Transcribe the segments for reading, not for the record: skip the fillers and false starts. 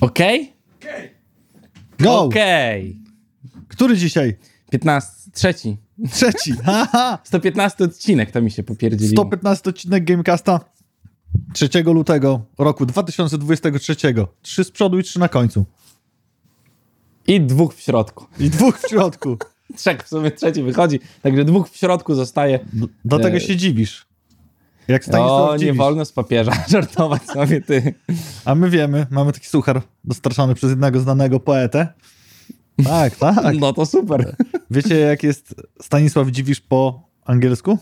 Okej? Okay? Okej. Okay. Go! Okej. Okay. Który dzisiaj? 15. Trzeci. Trzeci, haha. 115 odcinek, to mi się popierdzieli. 115 odcinek GameCasta 3 lutego roku 2023. 3 z przodu i 3 na końcu. I 2 w środku. I 2 w środku. Trzech, w sumie trzeci wychodzi, także 2 w środku zostaje. Do tego się dziwisz. Jak Stanisław Dziwisz. O, nie wolno z papieża żartować sobie, ty. A my wiemy, mamy taki suchar dostarczony przez jednego znanego poetę. Tak, tak. No to super. Wiecie, jak jest Stanisław Dziwisz po angielsku?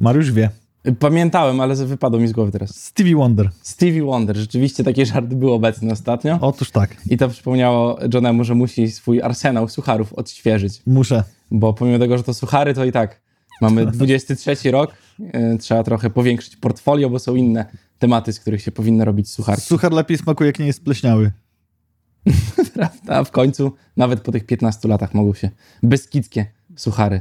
Mariusz wie. Pamiętałem, ale wypadło mi z głowy teraz. Stevie Wonder. Stevie Wonder. Rzeczywiście taki żart był obecny ostatnio. Otóż tak. I to przypomniało Johnemu, że musi swój arsenał sucharów odświeżyć. Muszę. Bo pomimo tego, że to suchary, to i tak mamy 23 rok. Trzeba trochę powiększyć portfolio, bo są inne tematy, z których się powinno robić suchar. Suchar lepiej smakuje, jak nie jest pleśniały. Prawda, w końcu nawet po tych 15 latach mogą się beskidzkie suchary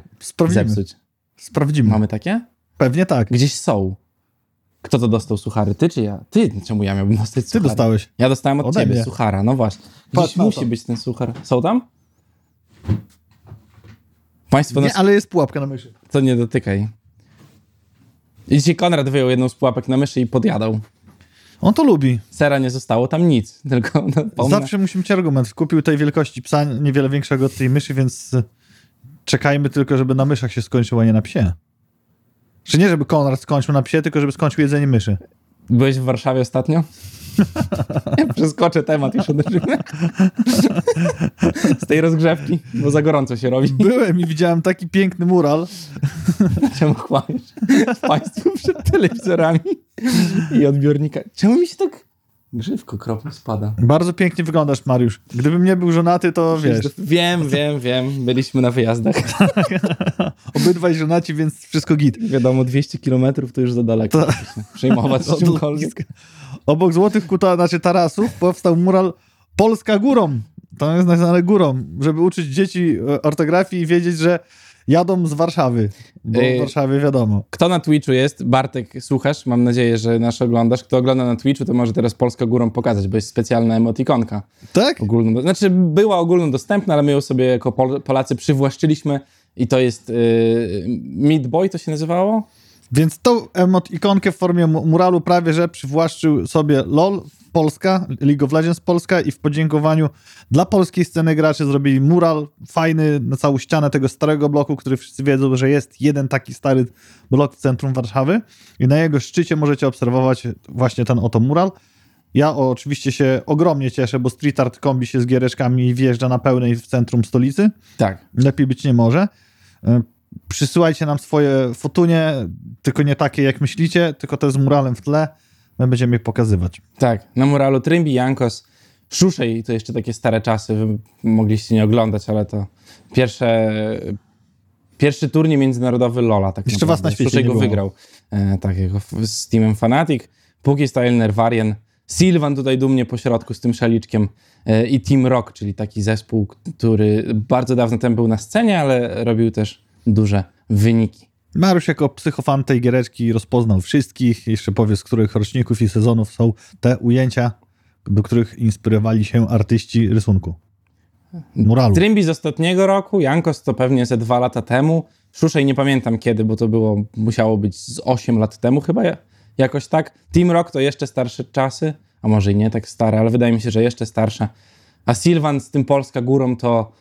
zepsuć. Sprawdzimy. Mamy takie? Pewnie tak. Gdzieś są. Kto to dostał suchary? Ty czy ja? Ty, czemu ja miałbym dostać suchary? Ty dostałeś. Ja dostałem od ciebie suchara, no właśnie. Gdzieś musi być ten suchar. Są tam? Państwo nie, ale jest pułapka na myszy. To nie dotykaj. I dzisiaj Konrad wyjął jedną z pułapek na myszy i podjadał. On to lubi. Sera nie zostało tam nic, tylko... No, zawsze musi mieć argument. Kupił tej wielkości psa, niewiele większego od tej myszy, więc czekajmy tylko, żeby na myszach się skończyło, a nie na psie. Czy nie, żeby Konrad skończył na psie, tylko żeby skończył jedzenie myszy. Byłeś w Warszawie ostatnio? Ja przeskoczę temat już odrzucę. Z tej rozgrzewki, bo za gorąco się robi. Byłem i widziałem taki piękny mural. Czemu kłamiesz państwu przed telewizorami i odbiornika? Czemu mi się tak grzywko kropla spada? Bardzo pięknie wyglądasz, Mariusz. Gdybym nie był żonaty, to wiesz. Wiem. Byliśmy na wyjazdach. Obydwaj żonaci, więc wszystko git. Wiadomo, 200 kilometrów to już za daleko. To... Przejmować z czymkolwiek. Obok Złotych Kuta, znaczy tarasów, powstał mural Polska górą. To jest napisane górą, żeby uczyć dzieci ortografii i wiedzieć, że jadą z Warszawy, bo w Warszawie wiadomo. Kto na Twitchu jest? Bartek, słuchasz? Mam nadzieję, że nas oglądasz. Kto ogląda na Twitchu, to może teraz Polskę górą pokazać, bo jest specjalna emotikonka. Tak? Znaczy była ogólnodostępna, ale my ją sobie jako Polacy przywłaszczyliśmy i to jest Meat Boy, to się nazywało? Więc tą emotikonkę w formie muralu prawie że przywłaszczył sobie LOL Polska, League of Legends Polska i w podziękowaniu dla polskiej sceny graczy zrobili mural fajny na całą ścianę tego starego bloku, który wszyscy wiedzą, że jest jeden taki stary blok w centrum Warszawy i na jego szczycie możecie obserwować właśnie ten oto mural. Ja oczywiście się ogromnie cieszę, bo street art kombi się z giereczkami i wjeżdża na pełnej w centrum stolicy. Tak. Lepiej być nie może. Przysyłajcie nam swoje fotunie, tylko nie takie jak myślicie, tylko te z muralem w tle. My będziemy je pokazywać. Tak, na muralu Trymbi, Jankos, Szuszej, to jeszcze takie stare czasy, wy mogliście nie oglądać, ale to pierwszy turniej międzynarodowy LOL-a. Tak jeszcze naprawdę. Was na świecie Szuszej nie go wygrał. Tak, z teamem Fanatic, Puki Style, Nerwarien, Sylwan tutaj dumnie po środku z tym szaliczkiem i Team Rock, czyli taki zespół, który bardzo dawno temu był na scenie, ale robił też duże wyniki. Mariusz jako psychofan tej giereczki rozpoznał wszystkich, jeszcze powie, z których roczników i sezonów są te ujęcia, do których inspirowali się artyści rysunku. Muralu. Trymbi z ostatniego roku, Jankos to pewnie ze 2 lata temu, Szuszej nie pamiętam kiedy, bo to było, musiało być z 8 lat temu chyba, jakoś tak. Team Rock to jeszcze starsze czasy, a może i nie tak stare, ale wydaje mi się, że jeszcze starsze. A Sylwan z tym Polska górą to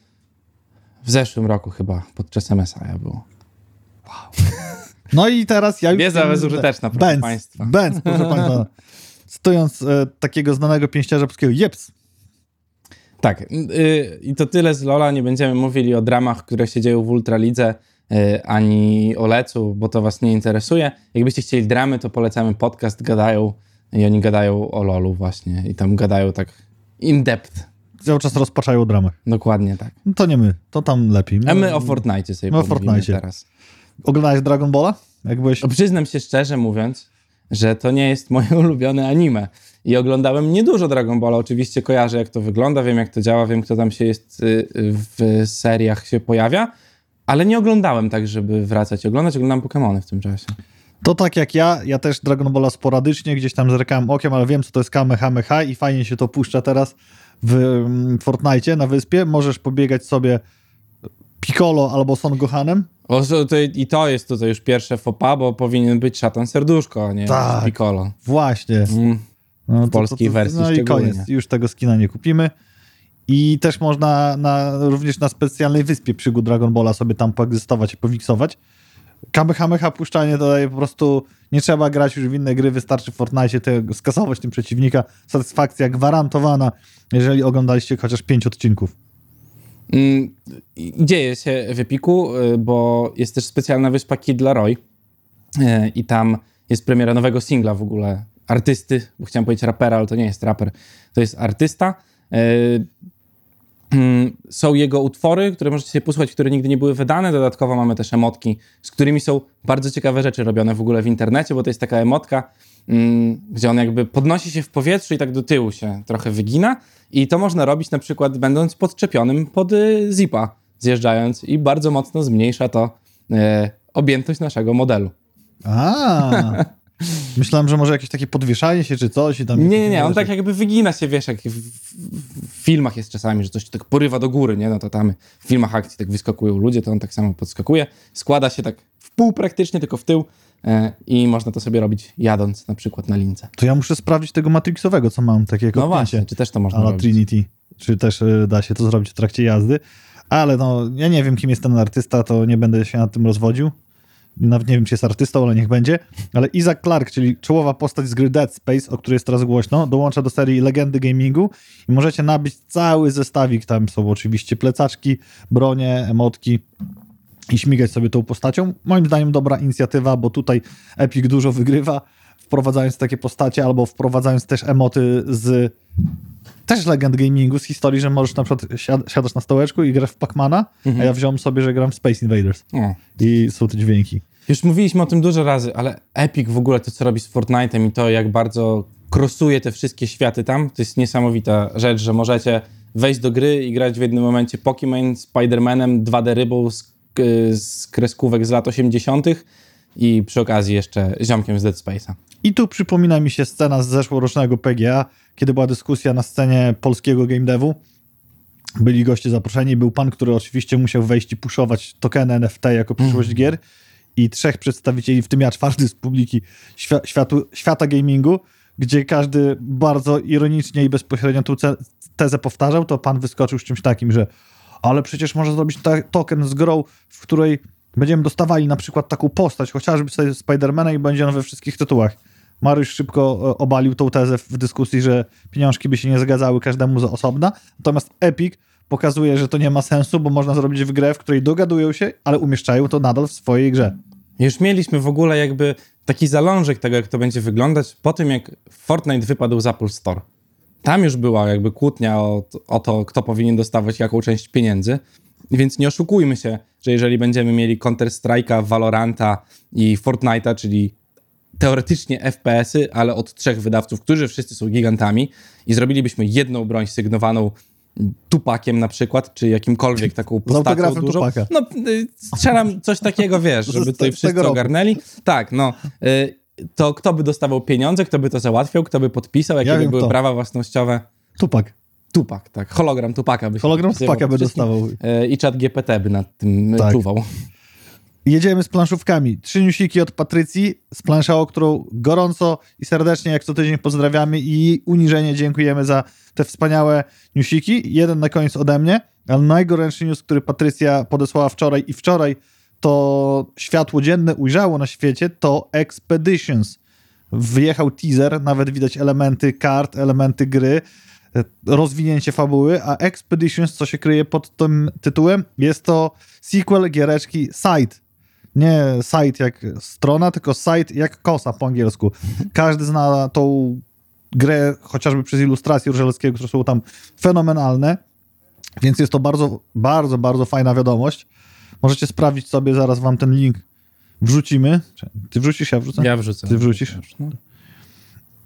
w zeszłym roku chyba, podczas MSA było. Wow. No i teraz ja już... Wiedza bezużyteczna, proszę państwa. Benz, proszę państwa. Stojąc takiego znanego pięściarza polskiego, jeps. Tak. I to tyle z Lola. Nie będziemy mówili o dramach, które się dzieją w Ultralidze, ani o Lecu, bo to was nie interesuje. Jakbyście chcieli dramy, to polecamy podcast Gadają i oni gadają o Lolu właśnie. I tam gadają tak in depth. Cały czas rozpaczają o dramach. Dokładnie tak. No to nie my, to tam lepiej. A my o Fortnite sobie pomówimy teraz. Oglądałeś Dragon Balla? Jak byłeś... Przyznam się szczerze mówiąc, że to nie jest moje ulubione anime. I oglądałem niedużo Dragon Balla. Oczywiście kojarzę, jak to wygląda, wiem, jak to działa, wiem, kto tam się jest w seriach się pojawia, ale nie oglądałem tak, żeby wracać i oglądać. Oglądam Pokemony w tym czasie. To tak jak ja też Dragon Balla sporadycznie gdzieś tam zerkałem okiem, ale wiem, co to jest Kamehameha i fajnie się to puszcza teraz w Fortnite na wyspie. Możesz pobiegać sobie Piccolo albo Son Gohanem. I to jest tutaj już pierwsze faux pas, bo powinien być szatan serduszko, a nie tak, Piccolo. Właśnie. No, w polskiej wersji no i koniec. Już tego skina nie kupimy. I też można również na specjalnej wyspie przygód Dragon Balla sobie tam poegzystować i powiksować. Kamehameha puszczanie daje po prostu, nie trzeba grać już w inne gry, wystarczy w Fortnite skasować tym przeciwnika. Satysfakcja gwarantowana, jeżeli oglądaliście chociaż 5 odcinków. Dzieje się w Epiku, bo jest też specjalna wyspa Kid Laroi i tam jest premiera nowego singla w ogóle artysty, bo chciałem powiedzieć rapera, ale to nie jest raper, to jest artysta. Są jego utwory, które możecie sobie posłuchać, które nigdy nie były wydane. Dodatkowo mamy też emotki, z którymi są bardzo ciekawe rzeczy robione w ogóle w internecie, bo to jest taka emotka, gdzie on jakby podnosi się w powietrzu i tak do tyłu się trochę wygina. I to można robić na przykład będąc podczepionym pod zipa, zjeżdżając i bardzo mocno zmniejsza to objętość naszego modelu. A. Myślałem, że może jakieś takie podwieszanie się czy coś. I tam nie, on tak jakby wygina się, wiesz, jak w filmach jest czasami, że coś tak porywa do góry, nie? No to tam w filmach akcji tak wyskakują ludzie, to on tak samo podskakuje, składa się tak w pół praktycznie, tylko w tył i można to sobie robić jadąc na przykład na lince. To ja muszę sprawdzić tego Matrixowego, co mam, takiego. No właśnie, czy też to można robić. Trinity, czy też da się to zrobić w trakcie jazdy, ale no, ja nie wiem, kim jest ten artysta, to nie będę się nad tym rozwodził. Nawet nie wiem, czy jest artystą, ale niech będzie. Ale Isaac Clarke, czyli czołowa postać z gry Dead Space, o której jest teraz głośno, dołącza do serii Legendy Gamingu i możecie nabyć cały zestawik. Tam są oczywiście plecaczki, bronie, emotki i śmigać sobie tą postacią. Moim zdaniem dobra inicjatywa, bo tutaj Epic dużo wygrywa, wprowadzając takie postacie albo wprowadzając też emoty z też Legend Gamingu, z historii, że możesz na przykład siadasz na stołeczku i grasz w Pac-Mana, a ja wziąłem sobie, że gram w Space Invaders. I są te dźwięki. Już mówiliśmy o tym dużo razy, ale Epic w ogóle to, co robi z Fortnite'em i to, jak bardzo crossuje te wszystkie światy tam, to jest niesamowita rzecz, że możecie wejść do gry i grać w jednym momencie Pokimane, Spider-Manem, 2D rybą z kreskówek z lat 80. i przy okazji jeszcze ziomkiem z Dead Space'a. I tu przypomina mi się scena z zeszłorocznego PGA, kiedy była dyskusja na scenie polskiego game devu. Byli goście zaproszeni, był pan, który oczywiście musiał wejść i puszować tokeny NFT jako przyszłość gier i 3 przedstawicieli, w tym ja 4 z publiki świata gamingu, gdzie każdy bardzo ironicznie i bezpośrednio tą tezę powtarzał, to pan wyskoczył z czymś takim, że ale przecież można zrobić token z grą, w której będziemy dostawali na przykład taką postać, chociażby sobie Spidermana i będzie on we wszystkich tytułach. Mariusz szybko obalił tą tezę w dyskusji, że pieniążki by się nie zgadzały każdemu z osobna. Natomiast Epic pokazuje, że to nie ma sensu, bo można zrobić w grę, w której dogadują się, ale umieszczają to nadal w swojej grze. Już mieliśmy w ogóle jakby taki zalążek tego, jak to będzie wyglądać po tym, jak Fortnite wypadł z Apple Store. Tam już była jakby kłótnia o to, kto powinien dostawać jaką część pieniędzy. Więc nie oszukujmy się, że jeżeli będziemy mieli Counter-Strike'a, Valoranta i Fortnite'a, czyli teoretycznie FPS-y, ale od 3 wydawców, którzy wszyscy są gigantami i zrobilibyśmy jedną broń sygnowaną Tupakiem na przykład, czy jakimkolwiek taką postacią dużą. Tupaka. No, strzelam coś takiego, wiesz, żeby tutaj wszyscy ogarnęli. Tak, no. To kto by dostawał pieniądze, kto by to załatwiał, kto by podpisał, jakie by były prawa własnościowe? Tupak, tak. Hologram Tupaka by się dostawał. I ChatGPT by nad tym czuwał. Jedziemy z planszówkami. 3 newsiki od Patrycji z planszało, którą gorąco i serdecznie jak co tydzień pozdrawiamy i uniżenie dziękujemy za te wspaniałe newsiki. Jeden na koniec ode mnie, ale najgorętszy news, który Patrycja podesłała wczoraj to światło dzienne ujrzało na świecie, to Expeditions. Wyjechał teaser, nawet widać elementy kart, elementy gry, rozwinięcie fabuły, a Expeditions, co się kryje pod tym tytułem, jest to sequel giereczki Side. Nie Side jak strona, tylko Side jak kosa po angielsku. Każdy zna tą grę chociażby przez ilustracje Różelskiego, które są tam fenomenalne, więc jest to bardzo, bardzo, bardzo fajna wiadomość. Możecie sprawdzić sobie, zaraz wam ten link wrzucimy. Ty wrzucisz, ja wrzucę? Ja wrzucę. Ty wrzucisz?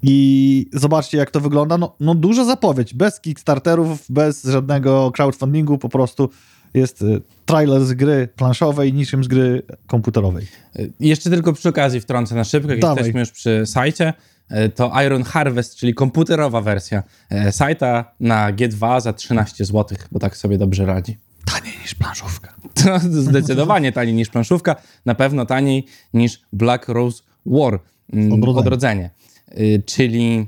I zobaczcie, jak to wygląda. No duża zapowiedź, bez Kickstarterów, bez żadnego crowdfundingu, po prostu jest trailer z gry planszowej niczym z gry komputerowej. Jeszcze tylko przy okazji wtrącę na szybko, jak jesteśmy już przy sajcie, to Iron Harvest, czyli komputerowa wersja sajta na G2 za 13 zł, bo tak sobie dobrze radzi. Taniej niż planszówka. To zdecydowanie taniej niż planszówka, na pewno taniej niż Black Rose War, Odrodzenie. Czyli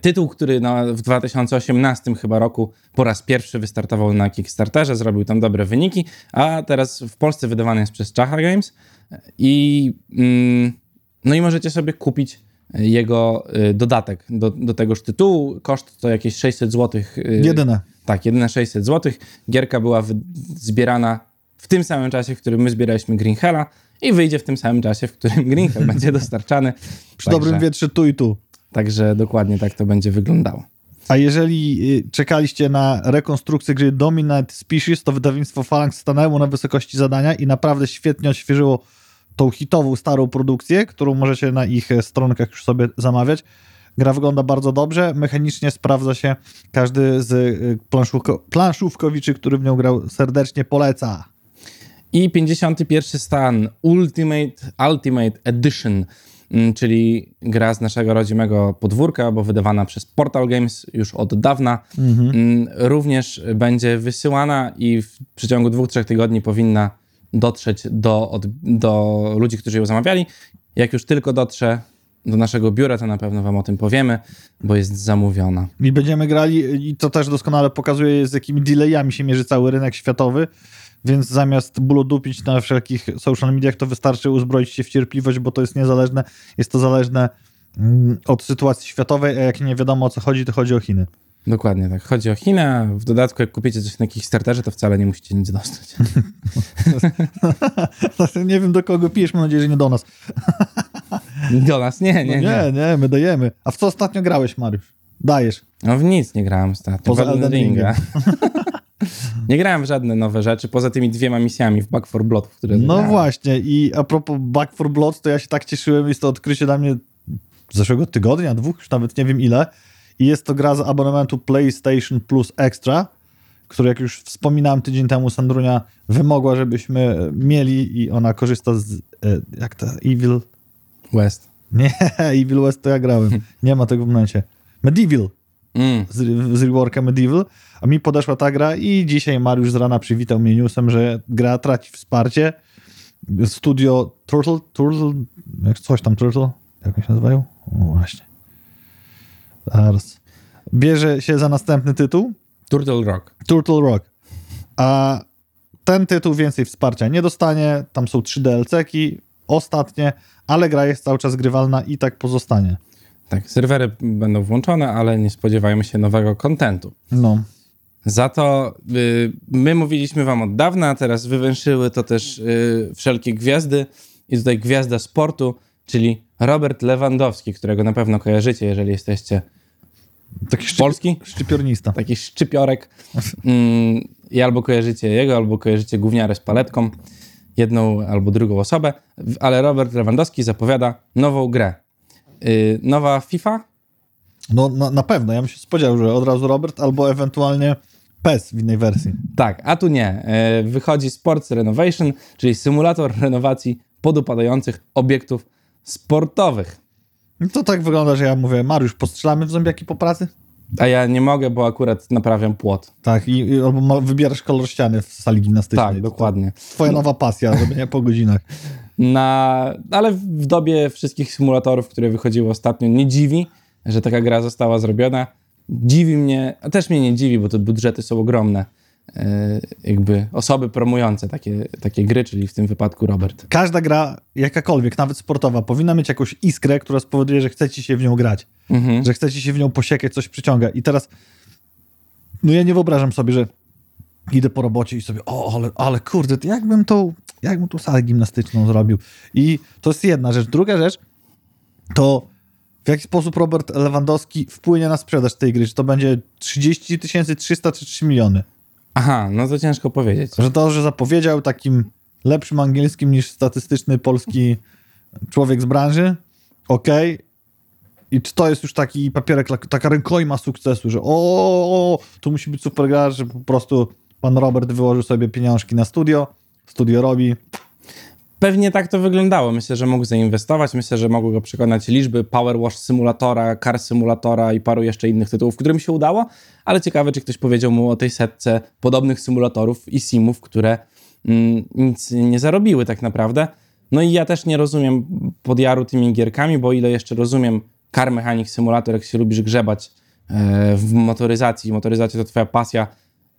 tytuł, który w 2018 chyba roku po raz pierwszy wystartował na Kickstarterze, zrobił tam dobre wyniki, a teraz w Polsce wydawany jest przez Czacha Games i no i możecie sobie kupić jego dodatek do tegoż tytułu. Koszt to jakieś 600 zł. Jedyne. Tak, jedyne 600 zł. Gierka była zbierana w tym samym czasie, w którym my zbieraliśmy Green Hella i wyjdzie w tym samym czasie, w którym Green Hell będzie dostarczany. Przy dobrym wietrze tu i tu. Także dokładnie tak to będzie wyglądało. A jeżeli czekaliście na rekonstrukcję gry Dominant Species, to wydawnictwo Phalanx stanęło na wysokości zadania i naprawdę świetnie odświeżyło tą hitową, starą produkcję, którą możecie na ich stronkach już sobie zamawiać. Gra wygląda bardzo dobrze, mechanicznie sprawdza się. Każdy z planszówkowiczy, który w nią grał, serdecznie poleca. I 51. stan Ultimate Edition, czyli gra z naszego rodzimego podwórka, bo wydawana przez Portal Games już od dawna. Również będzie wysyłana i w przeciągu 2-3 tygodni powinna dotrzeć do ludzi, którzy ją zamawiali. Jak już tylko dotrze do naszego biura, to na pewno wam o tym powiemy, bo jest zamówiona. I będziemy grali, i to też doskonale pokazuje, z jakimi delayami się mierzy cały rynek światowy, więc zamiast bólu dupić na wszelkich social mediach, to wystarczy uzbroić się w cierpliwość, bo to jest niezależne. Jest to zależne od sytuacji światowej, a jak nie wiadomo o co chodzi, to chodzi o Chiny. Dokładnie tak. Chodzi o Chinę. W dodatku, jak kupicie coś na Kickstarterze, to wcale nie musicie nic dostać. Nie wiem, do kogo pijesz. Mam nadzieję, że nie do nas. Do nas? Nie, my dajemy. A w co ostatnio grałeś, Mariusz? Dajesz. No w nic nie grałem ostatnio. Poza Elden Ringa. Nie grałem w żadne nowe rzeczy, poza tymi dwiema misjami w Back 4 Blood, które no grałem. Właśnie. I a propos Back 4 Blood, to ja się tak cieszyłem. Jest to odkrycie dla mnie zeszłego tygodnia, 2, już nawet nie wiem ile. I jest to gra z abonamentu PlayStation Plus Extra, który, jak już wspominałem tydzień temu, Sandrunia wymogła, żebyśmy mieli, i ona korzysta z jak to? Evil West. Nie, Evil West to ja grałem. Nie ma tego w momencie. Medieval. Z reworka Medieval. A mi podeszła ta gra i dzisiaj Mariusz z rana przywitał mnie newsem, że gra traci wsparcie. Studio Turtle? Jak oni się nazywają? O, właśnie. Zaraz. Bierze się za następny tytuł. Turtle Rock. A ten tytuł więcej wsparcia nie dostanie. Tam są 3 DLC-ki ostatnie, ale gra jest cały czas grywalna i tak pozostanie. Tak, serwery będą włączone, ale nie spodziewajmy się nowego kontentu. No. Za to my mówiliśmy wam od dawna, teraz wywęszyły to też wszelkie gwiazdy i tutaj gwiazda sportu, czyli Robert Lewandowski, którego na pewno kojarzycie, jeżeli jesteście polski. Szczypiornista. Taki szczypiorek. I albo kojarzycie jego, albo kojarzycie gówniarę z paletką. Jedną albo drugą osobę. Ale Robert Lewandowski zapowiada nową grę. Nowa FIFA? No na pewno. Ja bym się spodziewał, że od razu Robert albo ewentualnie PES w innej wersji. Tak, a tu nie. Wychodzi Sports Renovation, czyli symulator renowacji podupadających obiektów sportowych. To tak wygląda, że ja mówię, Mariusz, postrzelamy w zombiaki po pracy? A ja nie mogę, bo akurat naprawiam płot. Tak, i albo wybierasz kolor ściany w sali gimnastycznej. Tak, dokładnie. To twoja nowa pasja, robienia po godzinach. Ale w dobie wszystkich symulatorów, które wychodziły ostatnio, nie dziwi, że taka gra została zrobiona. Dziwi mnie, a też mnie nie dziwi, bo te budżety są ogromne. Jakby osoby promujące takie gry, czyli w tym wypadku Robert. Każda gra, jakakolwiek, nawet sportowa, powinna mieć jakąś iskrę, która spowoduje, że chcecie się w nią grać, że chcecie się w nią posiekać, coś przyciąga. I teraz, no ja nie wyobrażam sobie, że idę po robocie i sobie, ale kurde, jakbym tą salę gimnastyczną zrobił. I to jest jedna rzecz. Druga rzecz to w jaki sposób Robert Lewandowski wpłynie na sprzedaż tej gry. Czy to będzie 30 300 czy 3 miliony? Aha, no to ciężko powiedzieć. Że to, że zapowiedział takim lepszym angielskim niż statystyczny polski człowiek z branży, okej. I czy to jest już taki papierek, taka rękojma sukcesu, że to musi być super gra, że po prostu Pan Robert wyłożył sobie pieniążki na studio, studio robi. Pewnie tak to wyglądało. Myślę, że mógł zainwestować, myślę, że mogły go przekonać liczby Power Wash Simulatora, Car Simulatora i paru jeszcze innych tytułów, którym się udało, ale ciekawe, czy ktoś powiedział mu o tej setce podobnych symulatorów i simów, które nic nie zarobiły tak naprawdę. No i ja też nie rozumiem podjaru tymi gierkami, bo ile jeszcze rozumiem Car Mechanic Simulator, jak się lubisz grzebać w motoryzacji, motoryzacja to twoja pasja,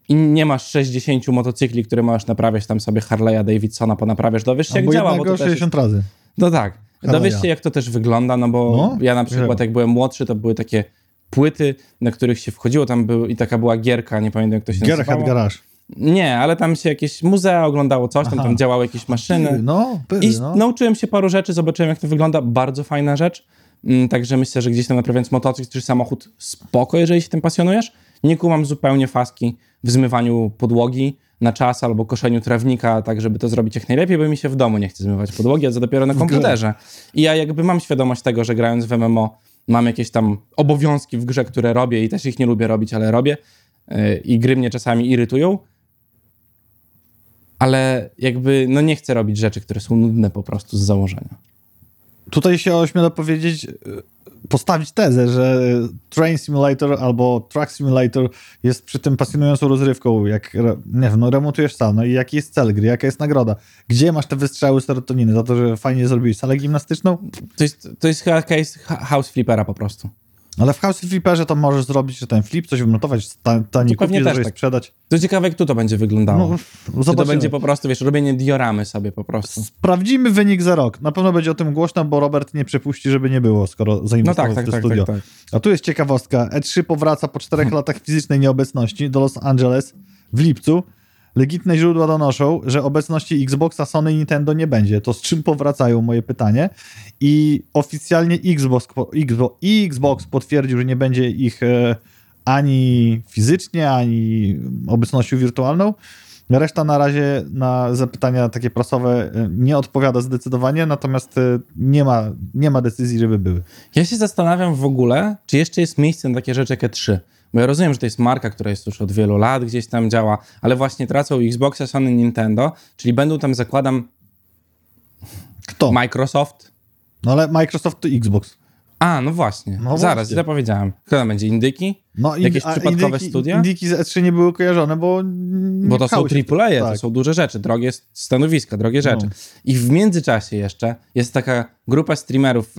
i nie masz 60 motocykli, które możesz naprawiać, tam sobie Harley'a Davidsona ponaprawiasz, dowiesz się jak działa. Bo 60 jest... razy. No tak, Harley'a. Dowiesz się jak to też wygląda, no bo ja na przykład jak byłem młodszy, to były takie płyty, na których się wchodziło, tam był i taka była gierka, nie pamiętam jak to się nazywało. Gierhead Garage. Nie, ale tam się jakieś muzea oglądało coś, tam działały jakieś maszyny. I nauczyłem się paru rzeczy, zobaczyłem jak to wygląda, bardzo fajna rzecz. Także myślę, że gdzieś tam naprawiając motocykl czy samochód, spoko, jeżeli się tym pasjonujesz. Nie kumam zupełnie faski w zmywaniu podłogi na czas albo koszeniu trawnika, tak żeby to zrobić jak najlepiej, bo mi się w domu nie chce zmywać podłogi, a to dopiero na komputerze. I ja jakby mam świadomość tego, że grając w MMO mam jakieś tam obowiązki w grze, które robię i też ich nie lubię robić, ale robię i gry mnie czasami irytują, ale jakby no nie chcę robić rzeczy, które są nudne po prostu z założenia. Tutaj się ośmielę powiedzieć... postawić tezę, że Train Simulator albo Truck Simulator jest przy tym pasjonującą rozrywką, jak nie wiem, no remontujesz sam, no i jaki jest cel gry, jaka jest nagroda, gdzie masz te wystrzały serotoniny za to, że fajnie zrobiłeś salę gimnastyczną? To jest chyba case House Flippera po prostu. Ale w House Flipperze to możesz zrobić ten flip, coś wymontować, tanie kupki, żeby tak sprzedać. To ciekawe, jak tu to będzie wyglądało. No, czy to będzie po prostu, wiesz, robienie dioramy sobie po prostu. Sprawdzimy wynik za rok. Na pewno będzie o tym głośno, bo Robert nie przepuści, żeby nie było, skoro zainwestował w studio. Tak. A tu jest ciekawostka. E3 powraca po 4 latach fizycznej nieobecności do Los Angeles w lipcu. Legitne źródła donoszą, że obecności Xboxa, Sony i Nintendo nie będzie. To z czym powracają, moje pytanie. I oficjalnie Xbox potwierdził, że nie będzie ich ani fizycznie, ani obecnością wirtualną. Reszta na razie na zapytania takie prasowe nie odpowiada zdecydowanie, natomiast nie ma decyzji, żeby były. Ja się zastanawiam w ogóle, czy jeszcze jest miejsce na takie rzeczy jak E3. Bo ja rozumiem, że to jest marka, która jest już od wielu lat, gdzieś tam działa, ale właśnie tracą Xboxa, Sony, Nintendo, czyli będą tam, zakładam... Kto? Microsoft. No ale Microsoft to Xbox. A, no właśnie. No zaraz, ja powiedziałem. Kto tam będzie? Indyki? No, jakieś przypadkowe studia? Indyki z E3 nie były kojarzone, bo to są AAA, to są duże rzeczy, drogie stanowiska, drogie rzeczy. I w międzyczasie jeszcze jest taka grupa streamerów,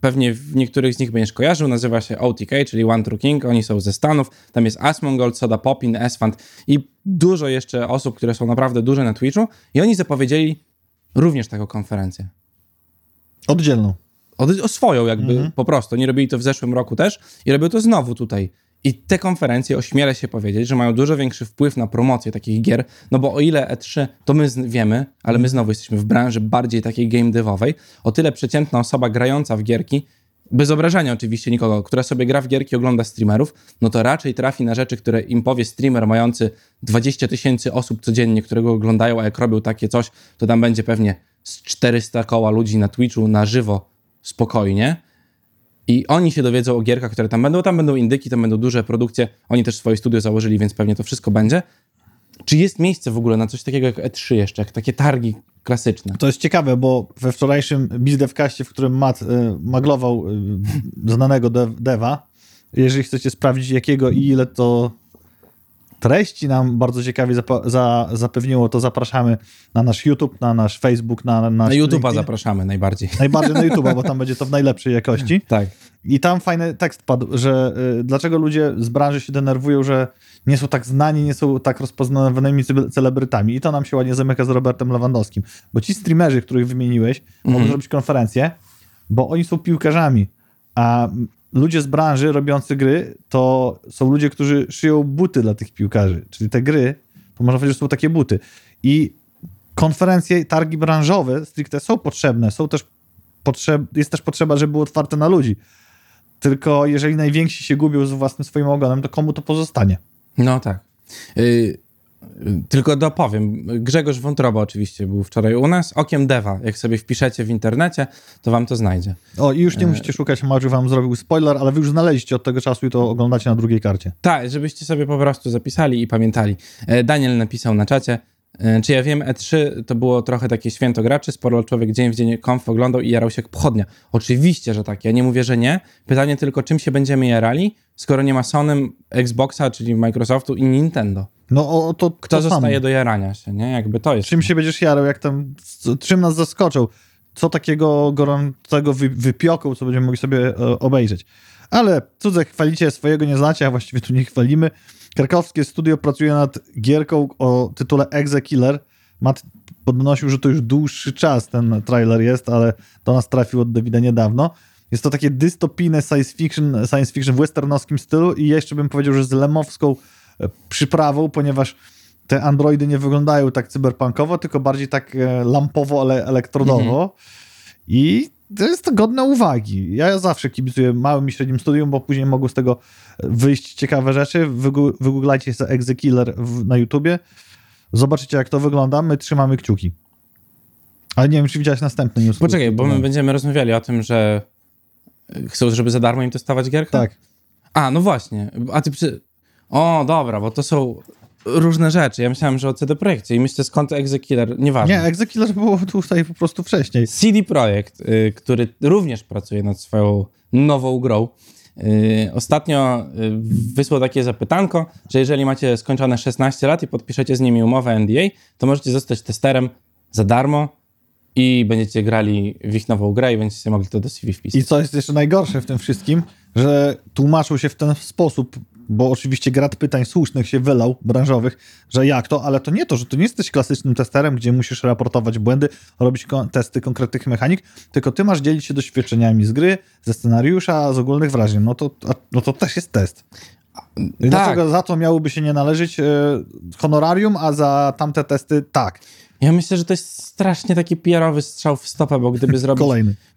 pewnie w niektórych z nich będziesz kojarzył, nazywa się OTK, czyli One True King, oni są ze Stanów, tam jest Asmongold, Soda Popin, Esfand i dużo jeszcze osób, które są naprawdę duże na Twitchu i oni zapowiedzieli również taką konferencję. Oddzielną. O swoją jakby po prostu. Nie robili to w zeszłym roku też i robią to znowu tutaj. I te konferencje, ośmielę się powiedzieć, że mają dużo większy wpływ na promocję takich gier, no bo o ile E3 to my wiemy, ale my znowu jesteśmy w branży bardziej takiej game devowej, o tyle przeciętna osoba grająca w gierki, bez obrażenia oczywiście nikogo, która sobie gra w gierki, ogląda streamerów, no to raczej trafi na rzeczy, które im powie streamer mający 20 000 osób codziennie, którego oglądają, a jak robił takie coś, to tam będzie pewnie z 400 koła ludzi na Twitchu na żywo spokojnie i oni się dowiedzą o gierkach, które tam będą indyki, tam będą duże produkcje, oni też swoje studio założyli, więc pewnie to wszystko będzie. Czy jest miejsce w ogóle na coś takiego jak E3 jeszcze, jak takie targi klasyczne? To jest ciekawe, bo we wczorajszym BizDevCastie, w którym Matt maglował znanego deva, jeżeli chcecie sprawdzić jakiego i ile to treści nam bardzo ciekawie zapewniło, to zapraszamy na nasz YouTube, na nasz Facebook, na YouTube'a zapraszamy najbardziej. Najbardziej na YouTube'a, bo tam będzie to w najlepszej jakości. Tak. I tam fajny tekst padł, że dlaczego ludzie z branży się denerwują, że nie są tak znani, nie są tak rozpoznawanymi celebrytami. I to nam się ładnie zamyka z Robertem Lewandowskim. Bo ci streamerzy, których wymieniłeś, mogą zrobić konferencję, bo oni są piłkarzami, a ludzie z branży robiący gry to są ludzie, którzy szyją buty dla tych piłkarzy, czyli te gry, to można powiedzieć, że są takie buty. I konferencje, targi branżowe stricte są potrzebne, jest też potrzeba, żeby były otwarte na ludzi. Tylko jeżeli najwięksi się gubią z własnym swoim ogonem, to komu to pozostanie? No tak. Tylko dopowiem, Grzegorz Wątroba oczywiście był wczoraj u nas, okiem Deva, jak sobie wpiszecie w internecie, to wam to znajdzie. O, i już nie musicie szukać, Maciu wam zrobił spoiler, ale wy już znaleźliście od tego czasu i to oglądacie na drugiej karcie. Tak, żebyście sobie po prostu zapisali i pamiętali. Daniel napisał na czacie, czy ja wiem, E3 to było trochę takie święto graczy, sporo człowiek dzień w dzień konf oglądał i jarał się jak pochodnia. Oczywiście, że tak, ja nie mówię, że nie. Pytanie tylko, czym się będziemy jarali, skoro nie ma Sony, Xboxa, czyli Microsoftu i Nintendo. No, to kto zostaje do jarania się, nie? Jakby to jest. Czym się będziesz jarał, jak tam, czym nas zaskoczą? Co takiego gorącego wypioką, co będziemy mogli sobie obejrzeć? Ale cudze chwalicie, swojego nie znacie, a właściwie tu nie chwalimy. Krakowskie studio pracuje nad gierką o tytule Exe Killer. Matt podnosił, że to już dłuższy czas ten trailer jest, ale do nas trafił od Dawida niedawno. Jest to takie dystopijne science fiction w westernowskim stylu i jeszcze bym powiedział, że z lemowską przyprawą, ponieważ te androidy nie wyglądają tak cyberpunkowo, tylko bardziej tak lampowo, ale elektrodowo. I to jest to godne uwagi. Ja zawsze kibicuję małym i średnim studium, bo później mogą z tego wyjść ciekawe rzeczy. Wygooglajcie sobie Exe Killer na YouTubie. Zobaczycie, jak to wygląda. My trzymamy kciuki. Ale nie wiem, czy widziałeś następny news. Poczekaj, bo my będziemy rozmawiali o tym, że chcą, żeby za darmo im dostawać gierkę? Tak. A, no właśnie. A ty O, dobra, bo to są różne rzeczy. Ja myślałem, że o CD Projekcie i myślę, skąd Exe Killer, nieważne. Nie, Exe Killer było tutaj po prostu wcześniej. CD Projekt, który również pracuje nad swoją nową grą, ostatnio wysłał takie zapytanko, że jeżeli macie skończone 16 lat i podpiszecie z nimi umowę NDA, to możecie zostać testerem za darmo i będziecie grali w ich nową grę i będziecie mogli to do CV wpisać. I co jest jeszcze najgorsze w tym wszystkim, że tłumaczył się w ten sposób, bo oczywiście grad pytań słusznych się wylał, branżowych, że jak to, ale to nie to, że tu nie jesteś klasycznym testerem, gdzie musisz raportować błędy, robić testy konkretnych mechanik, tylko ty masz dzielić się doświadczeniami z gry, ze scenariusza, z ogólnych wrażeń. No to też jest test. Tak. Dlaczego za to miałoby się nie należeć honorarium, a za tamte testy tak? Ja myślę, że to jest strasznie taki PR-owy strzał w stopę, bo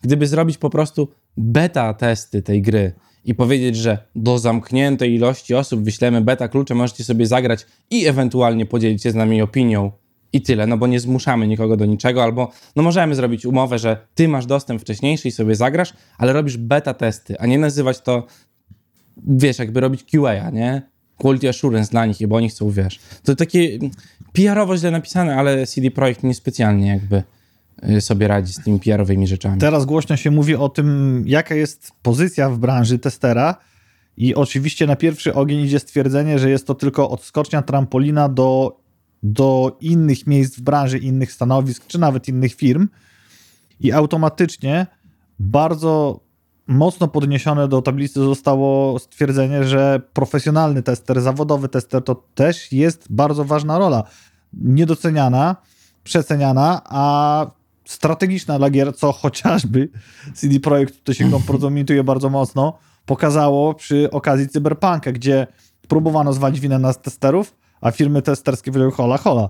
gdyby zrobić po prostu beta testy tej gry, i powiedzieć, że do zamkniętej ilości osób wyślemy beta klucze, możecie sobie zagrać i ewentualnie podzielić się z nami opinią i tyle, no bo nie zmuszamy nikogo do niczego, albo no możemy zrobić umowę, że ty masz dostęp wcześniejszy i sobie zagrasz, ale robisz beta testy, a nie nazywać to, wiesz, jakby robić QA, nie? Quality Assurance dla nich, bo oni chcą, wiesz. To takie PR-owo źle napisane, ale CD Projekt niespecjalnie jakby sobie radzi z tymi PR-owymi rzeczami. Teraz głośno się mówi o tym, jaka jest pozycja w branży testera i oczywiście na pierwszy ogień idzie stwierdzenie, że jest to tylko odskocznia, trampolina do innych miejsc w branży, innych stanowisk, czy nawet innych firm i automatycznie bardzo mocno podniesione do tablicy zostało stwierdzenie, że profesjonalny tester, zawodowy tester to też jest bardzo ważna rola. Niedoceniana, przeceniana, a strategiczna dla gier, co chociażby CD Projekt tutaj się kompromituje bardzo mocno, pokazało przy okazji Cyberpunka, gdzie próbowano zwalić winę na testerów, a firmy testerskie powiedziały hola, hola.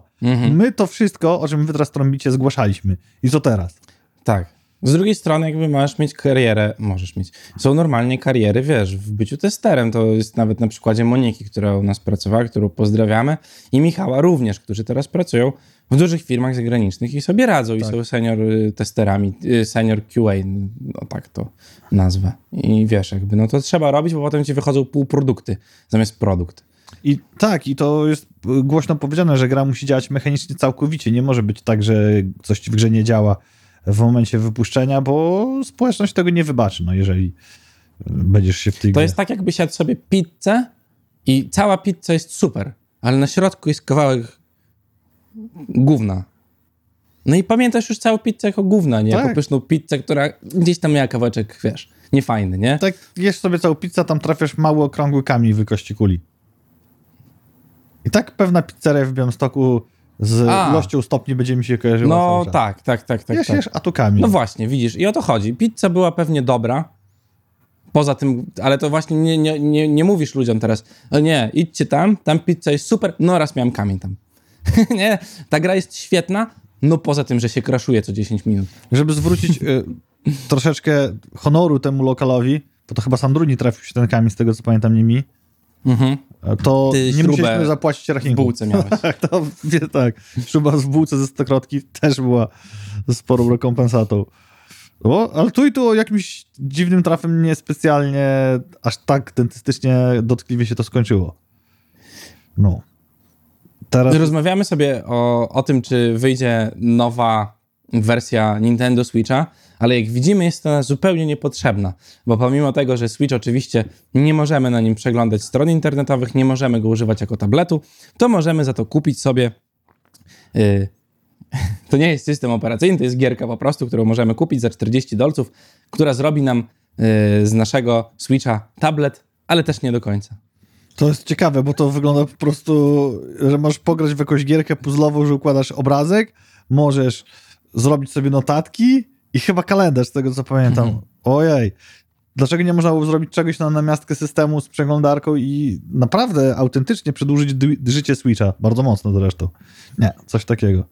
My to wszystko, o czym wy teraz trąbicie, zgłaszaliśmy. I co teraz? Tak. Z drugiej strony, jakby możesz mieć karierę. Są normalnie kariery, wiesz, w byciu testerem. To jest nawet na przykładzie Moniki, która u nas pracowała, którą pozdrawiamy, i Michała również, którzy teraz pracują w dużych firmach zagranicznych i sobie radzą tak. I są senior testerami, senior QA, no tak to nazwę. I wiesz, jakby no to trzeba robić, bo potem ci wychodzą półprodukty zamiast produkt. I tak, i to jest głośno powiedziane, że gra musi działać mechanicznie całkowicie. Nie może być tak, że coś w grze nie działa w momencie wypuszczenia, bo społeczność tego nie wybaczy, no jeżeli będziesz się w tej grze. To jest tak, jakbyś jadł sobie pizzę i cała pizza jest super, ale na środku jest kawałek gówna. No i pamiętasz już całą pizzę jako gówna, nie? Tak. Jako pyszną pizzę, która gdzieś tam miała kawałeczek, wiesz, niefajny, nie? Tak, jesz sobie całą pizzę, tam trafiasz mały, okrągły kamień w kości kuli. I tak pewna pizzeria w Białymstoku z ilością stopni będzie mi się kojarzyła. No tak. Jesz, a tu kamień. No właśnie, widzisz, i o to chodzi. Pizza była pewnie dobra, poza tym, ale to właśnie nie mówisz ludziom teraz, o nie, idźcie tam pizza jest super, no raz miałem kamień tam. Nie, ta gra jest świetna, no poza tym, że się crashuje co 10 minut. Żeby zwrócić troszeczkę honoru temu lokalowi, bo to chyba Sandruni trafił się ten kamień, z tego co pamiętam, nie mi, Mhm. To ty nie musieliśmy zapłacić rachunku. W bułce miałeś. To, nie, tak, śruba w bułce ze stokrotki też była sporą rekompensatą. O, ale tu i tu jakimś dziwnym trafem niespecjalnie aż tak dentystycznie dotkliwie się to skończyło. No. Teraz... Rozmawiamy sobie o tym, czy wyjdzie nowa wersja Nintendo Switcha, ale jak widzimy, jest ona zupełnie niepotrzebna, bo pomimo tego, że Switch oczywiście nie możemy na nim przeglądać stron internetowych, nie możemy go używać jako tabletu, to możemy za to kupić sobie... To nie jest system operacyjny, to jest gierka po prostu, którą możemy kupić za $40, która zrobi nam z naszego Switcha tablet, ale też nie do końca. To jest ciekawe, bo to wygląda po prostu, że masz pograć w jakąś gierkę puzzlową, że układasz obrazek, możesz zrobić sobie notatki i chyba kalendarz, z tego co pamiętam. Ojej, dlaczego nie można było zrobić czegoś na namiastkę systemu z przeglądarką i naprawdę autentycznie przedłużyć życie Switcha? Bardzo mocno zresztą. Nie, coś takiego.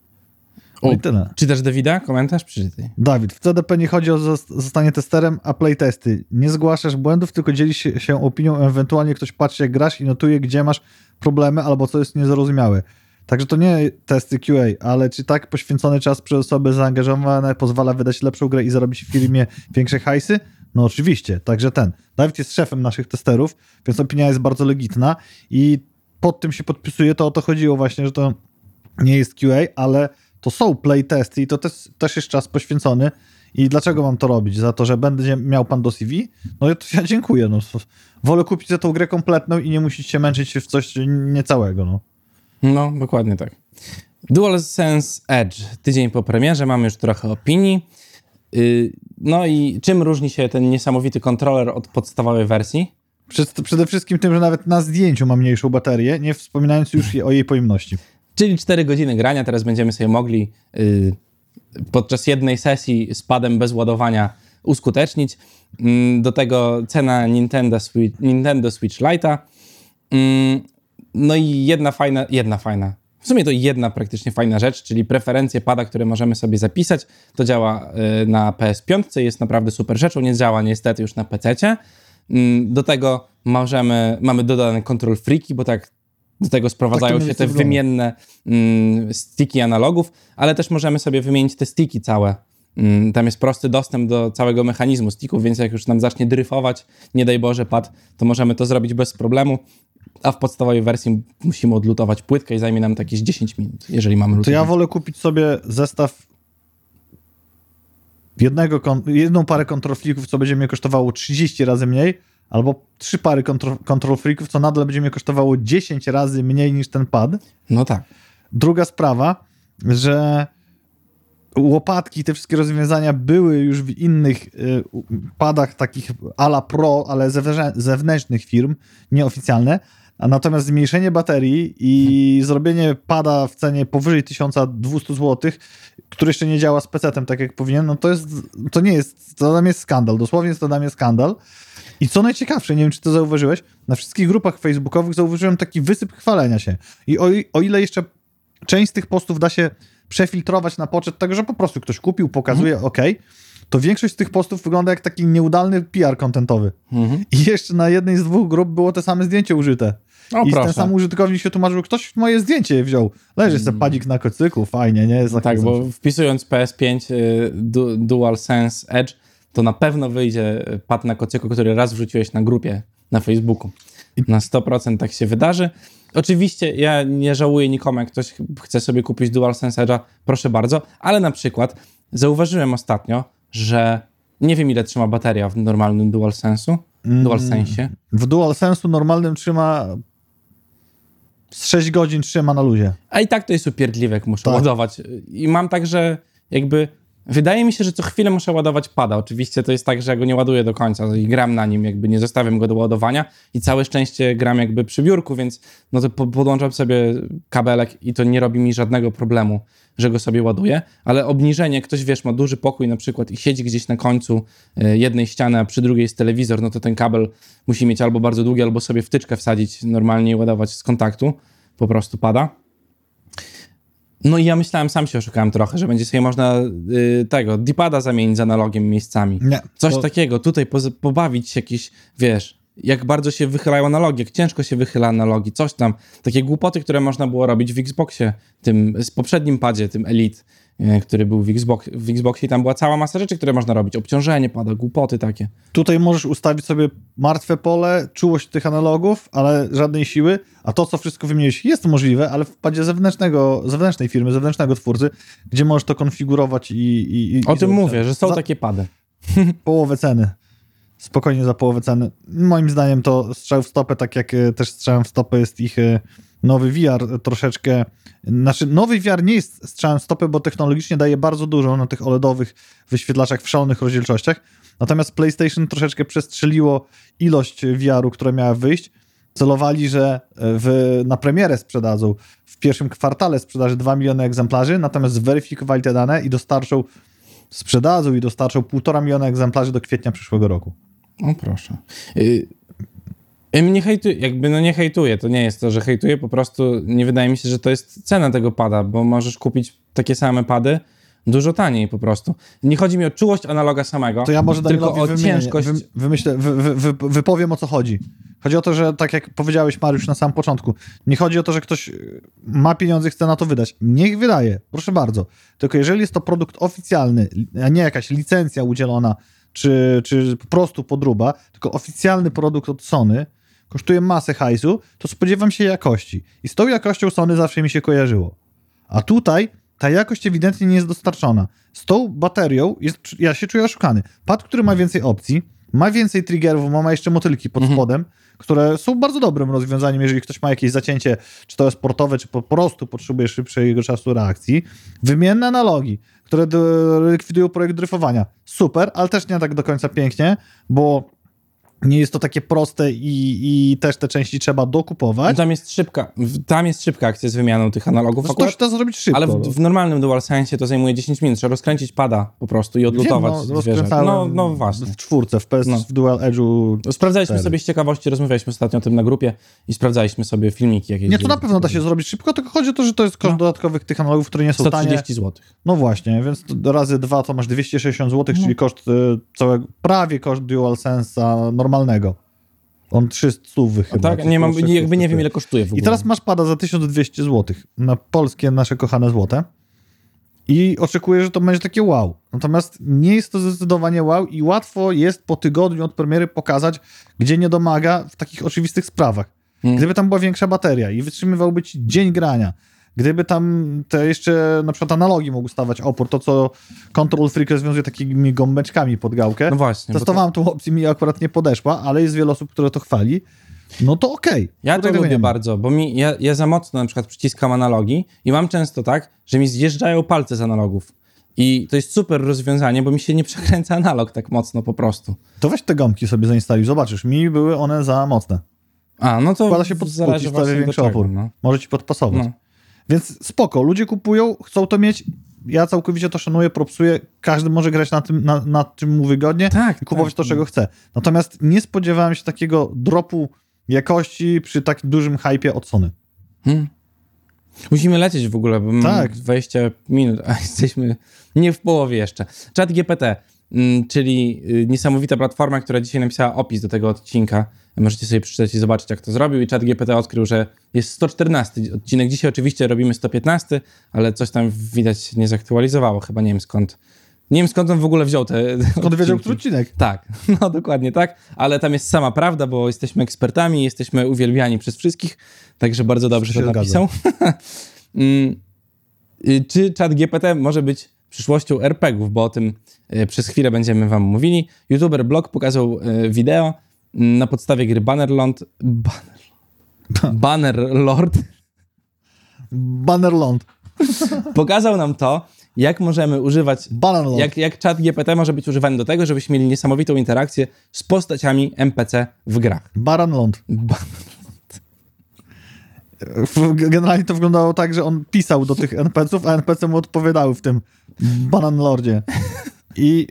O, czytasz Dawida? Komentarz? Przeczytaj. Dawid, w CDP nie chodzi o zostanie testerem, a playtesty. Nie zgłaszasz błędów, tylko dzielisz się opinią, ewentualnie ktoś patrzy jak grasz i notuje, gdzie masz problemy albo co jest niezrozumiałe. Także to nie testy QA, ale czy tak poświęcony czas przez osoby zaangażowane pozwala wydać lepszą grę i zarobić w firmie większe hajsy? No oczywiście, także Dawid jest szefem naszych testerów, więc opinia jest bardzo legitna i pod tym się podpisuje, to o to chodziło właśnie, że to nie jest QA, ale to są playtesty i to też jest czas poświęcony. I dlaczego mam to robić? Za to, że będę miał pan do CV? No to ja dziękuję. No. Wolę kupić za tą grę kompletną i nie musić się męczyć w coś niecałego. No dokładnie tak. DualSense Edge. Tydzień po premierze, mamy już trochę opinii. No i czym różni się ten niesamowity kontroler od podstawowej wersji? Przede wszystkim tym, że nawet na zdjęciu ma mniejszą baterię, nie wspominając już o jej pojemności. Czyli 4 godziny grania, teraz będziemy sobie mogli podczas jednej sesji z padem bez ładowania uskutecznić. Do tego cena Nintendo Switch Lite'a. No i jedna fajna, w sumie to jedna praktycznie fajna rzecz, czyli preferencje pada, które możemy sobie zapisać. To działa na PS5, jest naprawdę super rzeczą, nie działa niestety już na PC-cie. Do tego mamy dodane control freaki, bo do tego sprowadzają się te wymienne sticki analogów, ale też możemy sobie wymienić te sticki całe. Tam jest prosty dostęp do całego mechanizmu sticków, więc jak już nam zacznie dryfować, nie daj Boże, pad, to możemy to zrobić bez problemu, a w podstawowej wersji musimy odlutować płytkę i zajmie nam to jakieś 10 minut, jeżeli mamy lutować. To ja wolę kupić sobie zestaw jedną parę control freaków, co będzie mnie kosztowało 30 razy mniej, albo 3 pary control freaków, co nadal będzie mnie kosztowało 10 razy mniej niż ten pad. No tak. Druga sprawa, że łopatki, te wszystkie rozwiązania były już w innych padach takich a la Pro, ale zewnętrznych firm, nieoficjalne. A natomiast zmniejszenie baterii i zrobienie pada w cenie powyżej 1200 zł, który jeszcze nie działa z PC-tem tak jak powinien, no to dla mnie jest skandal. Dosłownie to dla mnie skandal. I co najciekawsze, nie wiem czy to zauważyłeś, na wszystkich grupach facebookowych zauważyłem taki wysyp chwalenia się. I o ile jeszcze część z tych postów da się przefiltrować na poczet tego, że po prostu ktoś kupił, pokazuje, okej, to większość z tych postów wygląda jak taki nieudalny PR kontentowy. I jeszcze na jednej z dwóch grup było te same zdjęcie użyte. Ten sam użytkownik się tłumaczył, ktoś moje zdjęcie wziął. Leży sobie padzik na kocyku, fajnie, nie? Tak, bo wpisując PS5 DualSense Edge, to na pewno wyjdzie pad na kocyku, który raz wrzuciłeś na grupie na Facebooku. Na 100% tak się wydarzy. Oczywiście ja nie żałuję nikomu, jak ktoś chce sobie kupić DualSense Edge'a, proszę bardzo, ale na przykład zauważyłem ostatnio, że nie wiem ile trzyma bateria w normalnym DualSense'ie. W DualSense'u normalnym trzyma z 6 godzin trzyma na luzie. A i tak to jest upierdliwe, jak muszę ładować. I mam tak, że jakby wydaje mi się, że co chwilę muszę ładować pada. Oczywiście to jest tak, że ja go nie ładuję do końca i gram na nim, jakby nie zostawiam go do ładowania i całe szczęście gram jakby przy biurku, więc no to podłączam sobie kabelek i to nie robi mi żadnego problemu, że go sobie ładuję, ale obniżenie, ktoś wiesz, ma duży pokój na przykład i siedzi gdzieś na końcu jednej ściany, a przy drugiej jest telewizor, no to ten kabel musi mieć albo bardzo długi, albo sobie wtyczkę wsadzić normalnie i ładować z kontaktu, po prostu pada. No i ja myślałem, sam się oszukałem trochę, że będzie sobie można D-pada zamienić z analogiem miejscami. Nie, coś takiego, tutaj pobawić się jakiś, wiesz, jak bardzo się wychylają analogi, jak ciężko się wychyla analogi, coś tam. Takie głupoty, które można było robić w Xboxie, tym z poprzednim padzie, tym Elite, który był w Xboxie i tam była cała masa rzeczy, które można robić. Obciążenie pada, głupoty takie. Tutaj możesz ustawić sobie martwe pole, czułość tych analogów, ale żadnej siły, a to, co wszystko wymieniłeś, jest możliwe, ale w padzie zewnętrznej firmy, zewnętrznego twórcy, gdzie możesz to konfigurować i o tym mówię, że są takie pady. Połowę ceny. Spokojnie za połowę ceny. Moim zdaniem to strzał w stopę, tak jak też strzałem w stopę jest ich nowy VR troszeczkę. Znaczy nowy VR nie jest strzałem w stopę, bo technologicznie daje bardzo dużo na tych OLEDowych wyświetlaczach w szalonych rozdzielczościach. Natomiast PlayStation troszeczkę przestrzeliło ilość VR-u, która miała wyjść. Celowali, że na premierę sprzedadzą w pierwszym kwartale sprzedaży 2 miliony egzemplarzy, natomiast zweryfikowali te dane i dostarczą 1,5 miliona egzemplarzy do kwietnia przyszłego roku. O proszę. Nie hejtuję, nie hejtuję, to nie jest to, że hejtuję, po prostu nie wydaje mi się, że to jest cena tego pada, bo możesz kupić takie same pady dużo taniej po prostu. Nie chodzi mi o czułość analoga samego, to ja może tylko o ciężkość. Wypowiem o co chodzi. Chodzi o to, że tak jak powiedziałeś, Mariusz, na samym początku, nie chodzi o to, że ktoś ma pieniądze i chce na to wydać. Niech wydaje, proszę bardzo. Tylko jeżeli jest to produkt oficjalny, a nie jakaś licencja udzielona, czy po prostu podróba, tylko oficjalny produkt od Sony, kosztuje masę hajsu, to spodziewam się jakości. I z tą jakością Sony zawsze mi się kojarzyło. A tutaj ta jakość ewidentnie nie jest dostarczona. Z tą baterią ja się czuję oszukany. Pad, który ma więcej opcji, ma więcej triggerów, ma jeszcze motylki pod spodem, które są bardzo dobrym rozwiązaniem, jeżeli ktoś ma jakieś zacięcie, czy to jest sportowe, czy po prostu potrzebuje szybszego czasu reakcji. Wymienne analogi, które likwidują projekt dryfowania. Super, ale też nie tak do końca pięknie, bo nie jest to takie proste i też te części trzeba dokupować. Tam jest szybka akcja z wymianą tych analogów. No to się da zrobić szybko. Ale w normalnym DualSense to zajmuje 10 minut. Trzeba rozkręcić pada po prostu i odlutować zwierzę. No właśnie. W czwórce, w PS, w Dual Edge'u. Sprawdzaliśmy 4. sobie z ciekawości, rozmawialiśmy ostatnio o tym na grupie i sprawdzaliśmy sobie filmiki jakieś. Nie, to na pewno da się zrobić szybko, tylko chodzi o to, że to jest koszt dodatkowych tych analogów, które nie są 130 tanie. Zł. No właśnie, więc razy 2 to masz 260 zł, czyli koszt całego, prawie koszt DualSense'a normalnego. On 300 chyba. Tak, nie mam, jakby nie wiem ile kosztuje w ogóle. I teraz masz pada za 1200 zł na polskie nasze kochane złote i oczekuję, że to będzie takie wow. Natomiast nie jest to zdecydowanie wow i łatwo jest po tygodniu od premiery pokazać, gdzie nie domaga w takich oczywistych sprawach. Gdyby tam była większa bateria i wytrzymywałby ci dzień grania, gdyby tam te jeszcze na przykład analogi mogły stawać opór, to co Control Freak rozwiązuje takimi gąbeczkami pod gałkę. No właśnie. Testowałem tą opcję, mi akurat nie podeszła, ale jest wiele osób, które to chwali. No to okej. Okay. Ja to lubię bardzo, bo ja za mocno na przykład przyciskam analogi i mam często tak, że mi zjeżdżają palce z analogów. I to jest super rozwiązanie, bo mi się nie przekręca analog tak mocno po prostu. To weź te gąbki sobie zainstaluj, zobaczysz, mi były one za mocne. A, no to wkłada się pod spód i stawia większy opór. No. Może ci podpasować. No. Więc spoko, ludzie kupują, chcą to mieć, ja całkowicie to szanuję, propsuję, każdy może grać na czym mu wygodnie i kupować to, czego chce. Natomiast nie spodziewałem się takiego dropu jakości przy tak dużym hypie od Sony. Musimy lecieć w ogóle, bo mamy 20 minut, a jesteśmy nie w połowie jeszcze. ChatGPT, czyli niesamowita platforma, która dzisiaj napisała opis do tego odcinka. Możecie sobie przeczytać i zobaczyć, jak to zrobił. I ChatGPT odkrył, że jest 114 odcinek. Dzisiaj oczywiście robimy 115, ale coś tam widać nie zaktualizowało. Chyba nie wiem skąd. Nie wiem skąd on w ogóle wziął te Skąd wiedział, który odcinek? Tak, no dokładnie tak. Ale tam jest sama prawda, bo jesteśmy ekspertami, jesteśmy uwielbiani przez wszystkich. Także bardzo dobrze to napisał. Czy ChatGPT może być przyszłością RPG-ów? Bo o tym przez chwilę będziemy wam mówili. YouTuber Blog pokazał wideo na podstawie gry Bannerlord pokazał nam to, jak możemy używać, jak ChatGPT może być używany do tego, żebyśmy mieli niesamowitą interakcję z postaciami NPC w grach. Generalnie to wyglądało tak, że on pisał do tych NPC-ów, a NPC mu odpowiadały w tym Bannerlordzie. I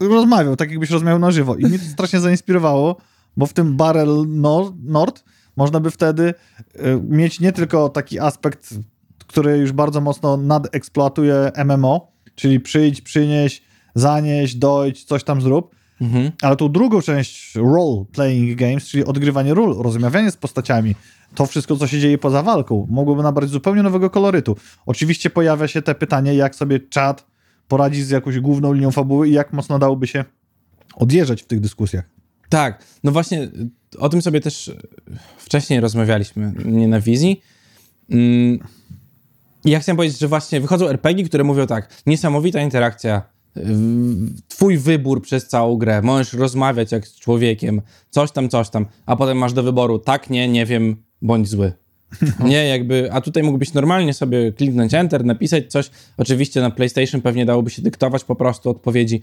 rozmawiał, tak jakbyś rozmawiał na żywo. I mnie to strasznie zainspirowało, bo w tym Bannerlord można by wtedy mieć nie tylko taki aspekt, który już bardzo mocno nadeksploatuje MMO, czyli przyjdź, przynieś, zanieś, dojdź, coś tam zrób, Mhm. Ale tą drugą część role-playing games, czyli odgrywanie ról, rozmawianie z postaciami, to wszystko, co się dzieje poza walką, mogłoby nabrać zupełnie nowego kolorytu. Oczywiście pojawia się te pytanie, jak sobie czat poradzi z jakąś główną linią fabuły i jak mocno dałoby się odjeżdżać w tych dyskusjach. Tak, no właśnie o tym sobie też wcześniej rozmawialiśmy, nie na wizji. Ja chciałem powiedzieć, że właśnie wychodzą RPG, które mówią tak, niesamowita interakcja, twój wybór przez całą grę, możesz rozmawiać jak z człowiekiem, coś tam, a potem masz do wyboru tak, nie, nie wiem, bądź zły. Nie, jakby, a tutaj mógłbyś normalnie sobie kliknąć Enter, napisać coś. Oczywiście na PlayStation pewnie dałoby się dyktować po prostu odpowiedzi.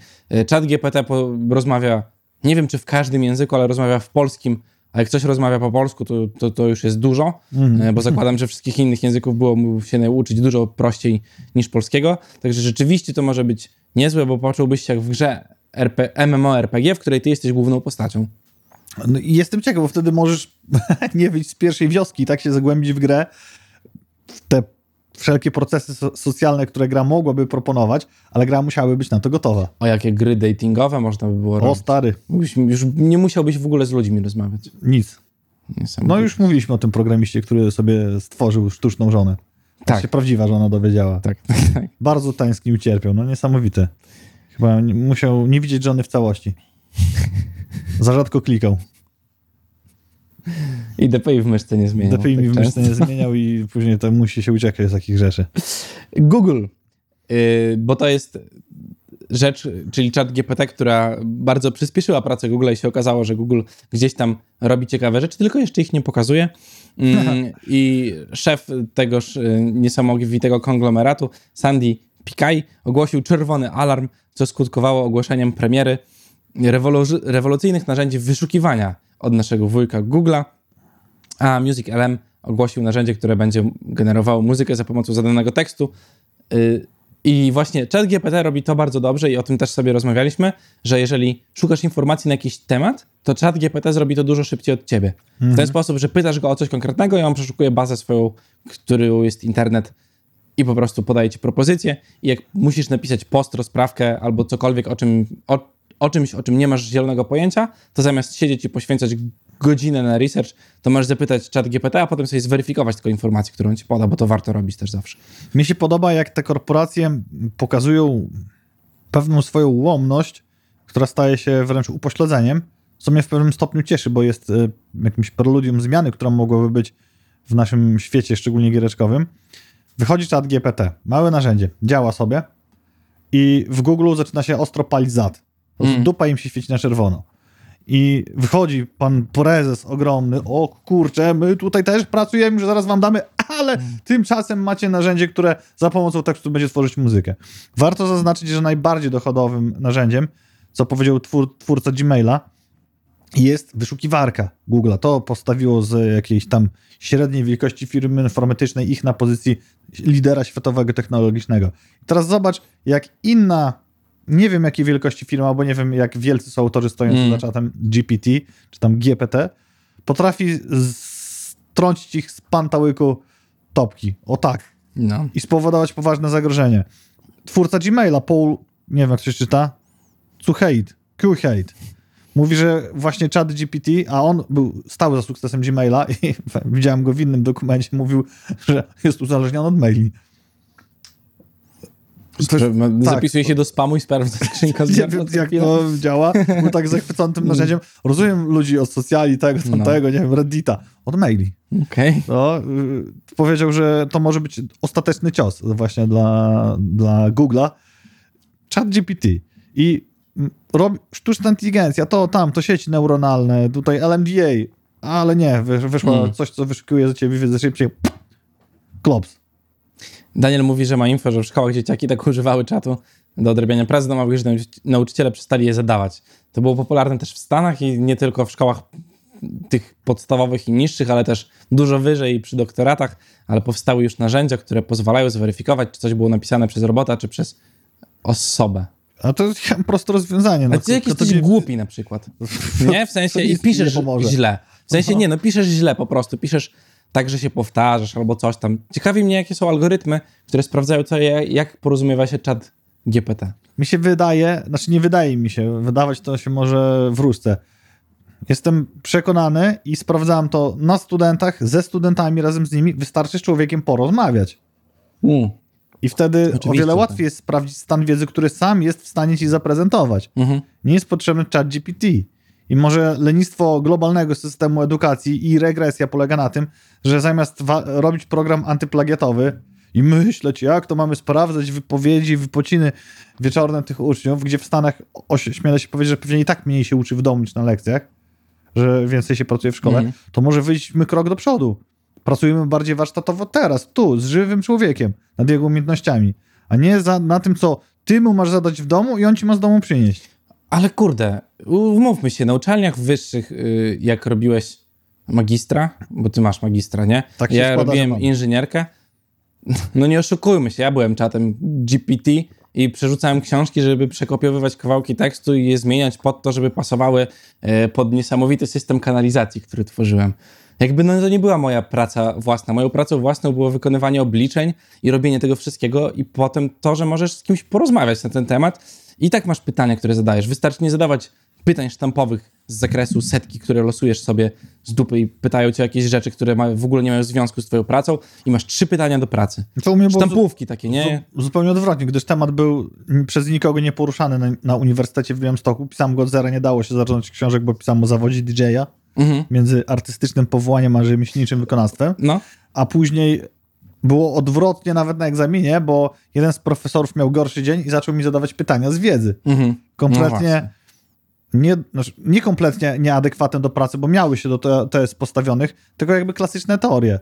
Chat GPT rozmawia, nie wiem czy w każdym języku, ale rozmawia w polskim, a jak coś rozmawia po polsku, to już jest dużo, bo zakładam, że wszystkich innych języków było się nauczyć dużo prościej niż polskiego. Także rzeczywiście to może być niezłe, bo poczułbyś się jak w grze MMORPG, w której ty jesteś główną postacią. No i jestem ciekaw, bo wtedy możesz nie wyjść z pierwszej wioski i tak się zagłębić w grę, w te wszelkie procesy socjalne, które gra mogłaby proponować, ale gra musiałaby być na to gotowa. O, jakie gry datingowe można by było robić. O, stary. Już nie musiałbyś w ogóle z ludźmi rozmawiać. Nic. No już mówiliśmy o tym programiście, który sobie stworzył sztuczną żonę. Tak. Się prawdziwa żona dowiedziała. Tak. Bardzo tański ucierpiał. No niesamowite. Chyba musiał nie widzieć żony w całości. Za rzadko klikał. I DPI w myszce nie zmieniał. DPI mi w myszce nie zmieniał i później to musi się uciekać z takich rzeczy. Google, bo to jest rzecz, czyli Chat GPT, która bardzo przyspieszyła pracę Google'a i się okazało, że Google gdzieś tam robi ciekawe rzeczy, tylko jeszcze ich nie pokazuje. I szef tegoż niesamowitego konglomeratu, Sandy Pichai, ogłosił czerwony alarm, co skutkowało ogłoszeniem premiery rewolucyjnych narzędzi wyszukiwania od naszego wujka Google'a, a MusicLM ogłosił narzędzie, które będzie generowało muzykę za pomocą zadanego tekstu. I właśnie ChatGPT robi to bardzo dobrze i o tym też sobie rozmawialiśmy, że jeżeli szukasz informacji na jakiś temat, to ChatGPT zrobi to dużo szybciej od ciebie. W ten sposób, że pytasz go o coś konkretnego i on przeszukuje bazę swoją, którą jest internet i po prostu podaje ci propozycję i jak musisz napisać post, rozprawkę albo cokolwiek o czymś, o czym nie masz zielonego pojęcia, to zamiast siedzieć i poświęcać godzinę na research, to masz zapytać ChatGPT, a potem sobie zweryfikować tylko informację, którą ci poda, bo to warto robić też zawsze. Mi się podoba, jak te korporacje pokazują pewną swoją ułomność, która staje się wręcz upośledzeniem, co mnie w pewnym stopniu cieszy, bo jest jakimś preludium zmiany, która mogłaby być w naszym świecie, szczególnie giereczkowym. Wychodzi ChatGPT, małe narzędzie, działa sobie i w Google zaczyna się ostro palić zad. Dupa im się świeci na czerwono. I wychodzi pan prezes ogromny, o kurczę, my tutaj też pracujemy, że zaraz wam damy, ale tymczasem macie narzędzie, które za pomocą tekstu będzie tworzyć muzykę. Warto zaznaczyć, że najbardziej dochodowym narzędziem, co powiedział twórca Gmaila, jest wyszukiwarka Google'a. To postawiło z jakiejś tam średniej wielkości firmy informatycznej ich na pozycji lidera światowego technologicznego. I teraz zobacz, jak inna, nie wiem jakiej wielkości firma, bo nie wiem jak wielcy są autorzy stojący za czatem GPT, czy tam GPT, potrafi strącić ich z pantałyku topki. O tak. No. I spowodować poważne zagrożenie. Twórca Gmaila, Paul, nie wiem jak się czyta, Kuhait, mówi, że właśnie Chat GPT, a on stał za sukcesem Gmaila i widziałem go w innym dokumencie, mówił, że jest uzależniony od maili. Zapisuje się do spamu i sprawdza skrzynka z nie wiem, jak to działa. Był tak zachwycony tym narzędziem. Rozumiem ludzi od socjali, tego, nie wiem, Reddita. Od maili. Okay. No, powiedział, że to może być ostateczny cios właśnie dla Google'a. Chat GPT. I sztuczna inteligencja, to sieci neuronalne, tutaj LMDA, ale nie, wyszło coś, co wyszukuje za ciebie wiedzę szybciej. Klops. Daniel mówi, że ma info, że w szkołach dzieciaki tak używały czatu do odrabiania pracy domowych, że nauczyciele przestali je zadawać. To było popularne też w Stanach i nie tylko w szkołach tych podstawowych i niższych, ale też dużo wyżej przy doktoratach, ale powstały już narzędzia, które pozwalają zweryfikować, czy coś było napisane przez robota, czy przez osobę. A to jest proste rozwiązanie. A ty jakiś jesteś głupi na przykład. Nie? W sensie i piszesz źle. W sensie nie, piszesz źle po prostu. Piszesz tak, że się powtarzasz albo coś tam. Ciekawi mnie, jakie są algorytmy, które sprawdzają to, jak porozumiewa się Chat GPT. Mi się wydaje, znaczy nie wydaje mi się, wydawać to się może wróżce. Jestem przekonany i sprawdzałem to na studentach, ze studentami, razem z nimi, wystarczy z człowiekiem porozmawiać. I wtedy oczywiście, o wiele łatwiej jest sprawdzić stan wiedzy, który sam jest w stanie ci zaprezentować. Nie jest potrzebny ChatGPT. I może lenistwo globalnego systemu edukacji i regresja polega na tym, że zamiast robić program antyplagiatowy i myśleć, jak to mamy sprawdzać wypowiedzi, wypociny wieczorne tych uczniów, gdzie w Stanach śmiele się powiedzieć, że pewnie i tak mniej się uczy w domu niż na lekcjach, że więcej się pracuje w szkole, to może wyjdźmy krok do przodu. Pracujemy bardziej warsztatowo teraz, tu, z żywym człowiekiem, nad jego umiejętnościami, a nie na tym, co ty mu masz zadać w domu i on ci ma z domu przynieść. Ale kurde, umówmy się, na uczelniach wyższych, jak robiłeś magistra, bo ty masz magistra, nie? Tak się ja robiłem inżynierkę. No nie oszukujmy się, ja byłem czatem GPT i przerzucałem książki, żeby przekopiowywać kawałki tekstu i je zmieniać pod to, żeby pasowały pod niesamowity system kanalizacji, który tworzyłem. Jakby no to nie była moja praca własna. Moją pracą własną było wykonywanie obliczeń i robienie tego wszystkiego i potem to, że możesz z kimś porozmawiać na ten temat i tak masz pytania, które zadajesz. Wystarczy nie zadawać pytań sztampowych z zakresu setki, które losujesz sobie z dupy i pytają cię jakieś rzeczy, które w ogóle nie mają związku z twoją pracą i masz 3 pytania do pracy. Sztampówki takie, nie? Zupełnie odwrotnie, gdyż temat był przez nikogo nieporuszany na Uniwersytecie w Białymstoku. Pisałem go od zera, nie dało się zacząć książek, bo pisałem o zawodzie DJ-a między artystycznym powołaniem a rzemieślniczym wykonawstwem. No. A później było odwrotnie nawet na egzaminie, bo jeden z profesorów miał gorszy dzień i zaczął mi zadawać pytania z wiedzy. Kompletnie... No nie kompletnie nieadekwatne do pracy, bo miały się do tez postawionych, tylko jakby klasyczne teorie,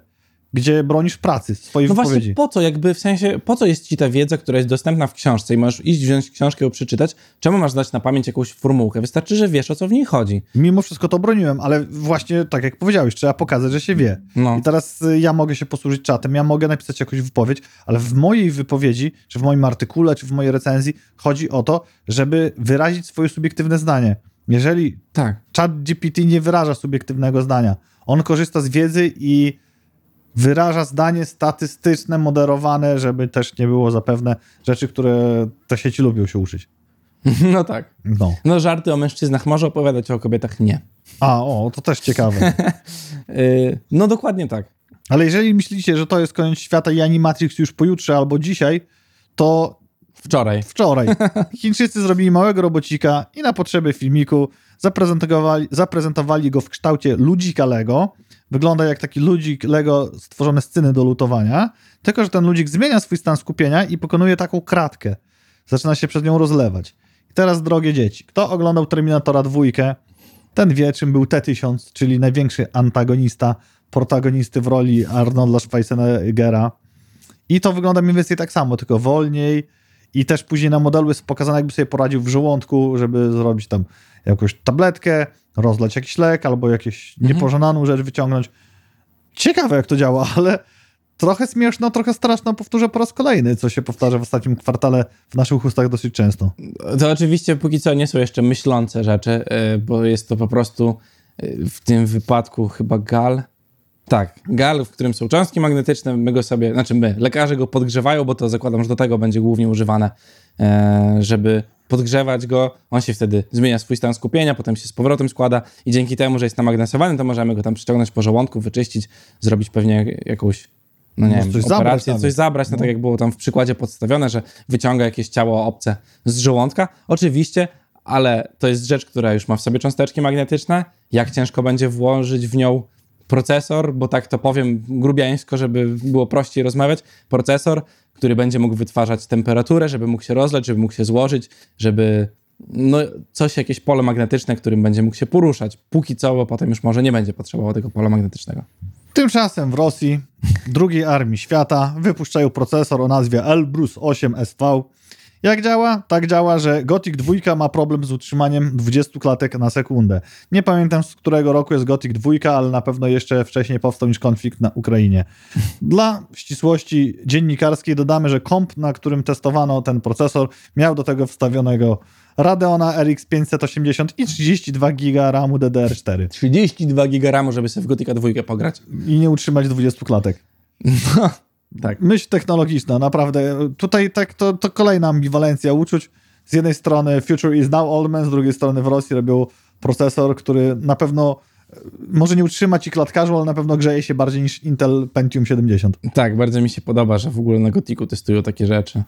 gdzie bronisz pracy, swojej wypowiedzi. No właśnie, po co jakby, w sensie, po co jest ci ta wiedza, która jest dostępna w książce i możesz iść, wziąć książkę, ją przeczytać? Czemu masz dać na pamięć jakąś formułkę? Wystarczy, że wiesz, o co w niej chodzi. Mimo wszystko to broniłem, ale właśnie tak jak powiedziałeś, trzeba pokazać, że się wie. No. I teraz ja mogę się posłużyć czatem, ja mogę napisać jakąś wypowiedź, ale w mojej wypowiedzi, czy w moim artykule, czy w mojej recenzji chodzi o to, żeby wyrazić swoje subiektywne zdanie. Jeżeli czat GPT nie wyraża subiektywnego zdania, on korzysta z wiedzy i wyraża zdanie statystyczne, moderowane, żeby też nie było zapewne rzeczy, które te sieci lubią się uczyć. No tak. No żarty o mężczyznach może opowiadać, o kobietach nie. To też ciekawe. No dokładnie tak. Ale jeżeli myślicie, że to jest koniec świata i Animatrix już pojutrze albo dzisiaj, to... Wczoraj. Chińczycy zrobili małego robocika i na potrzeby filmiku zaprezentowali go w kształcie ludzika Lego. Wygląda jak taki ludzik Lego stworzony z cyny do lutowania, tylko że ten ludzik zmienia swój stan skupienia i pokonuje taką kratkę. Zaczyna się przed nią rozlewać. I teraz, drogie dzieci, kto oglądał Terminatora 2, ten wie, czym był T-1000, czyli największy antagonista, protagonisty w roli Arnolda Schwarzeneggera. I to wygląda mniej więcej tak samo, tylko wolniej i też później na modelu jest pokazane, jakby sobie poradził w żołądku, żeby zrobić tam jakąś tabletkę, rozlać jakiś lek albo jakieś niepożądaną rzecz wyciągnąć. Ciekawe, jak to działa, ale trochę śmieszno, trochę straszno. Powtórzę po raz kolejny, co się powtarza w ostatnim kwartale w naszych ustach dosyć często. To oczywiście póki co nie są jeszcze myślące rzeczy, bo jest to po prostu w tym wypadku chyba gal. Tak, gal, w którym są cząstki magnetyczne, lekarze go podgrzewają, bo to zakładam, że do tego będzie głównie używane, żeby podgrzewać go, on się wtedy zmienia swój stan skupienia, potem się z powrotem składa i dzięki temu, że jest namagnesowany, to możemy go tam przyciągnąć po żołądku, wyczyścić, zrobić pewnie jakąś, operację, coś zabrać, tak jak było tam w przykładzie podstawione, że wyciąga jakieś ciało obce z żołądka. Oczywiście, ale to jest rzecz, która już ma w sobie cząsteczki magnetyczne, jak ciężko będzie włożyć w nią procesor, bo tak to powiem grubiańsko, żeby było prościej rozmawiać, procesor, który będzie mógł wytwarzać temperaturę, żeby mógł się rozlać, żeby mógł się złożyć, żeby jakieś pole magnetyczne, którym będzie mógł się poruszać. Póki co, bo potem już może nie będzie potrzebował tego pola magnetycznego. Tymczasem w Rosji, II Armii Świata, wypuszczają procesor o nazwie Elbrus 8 SV. Jak działa? Tak działa, że Gothic 2 ma problem z utrzymaniem 20 klatek na sekundę. Nie pamiętam, z którego roku jest Gothic 2, ale na pewno jeszcze wcześniej powstał niż konflikt na Ukrainie. Dla ścisłości dziennikarskiej dodamy, że komp, na którym testowano ten procesor, miał do tego wstawionego Radeona RX 580 i 32 GB RAMu DDR4. 32 GB RAMu, żeby sobie w Gothica 2 pograć. I nie utrzymać 20 klatek. No. Tak. Myśl technologiczna, naprawdę. Tutaj tak to kolejna ambiwalencja uczuć. Z jednej strony Future is now old man, z drugiej strony w Rosji robią procesor, który na pewno może nie utrzymać i klatkarzu, ale na pewno grzeje się bardziej niż Intel Pentium 70. Tak, bardzo mi się podoba, że w ogóle na Gotiku testują takie rzeczy.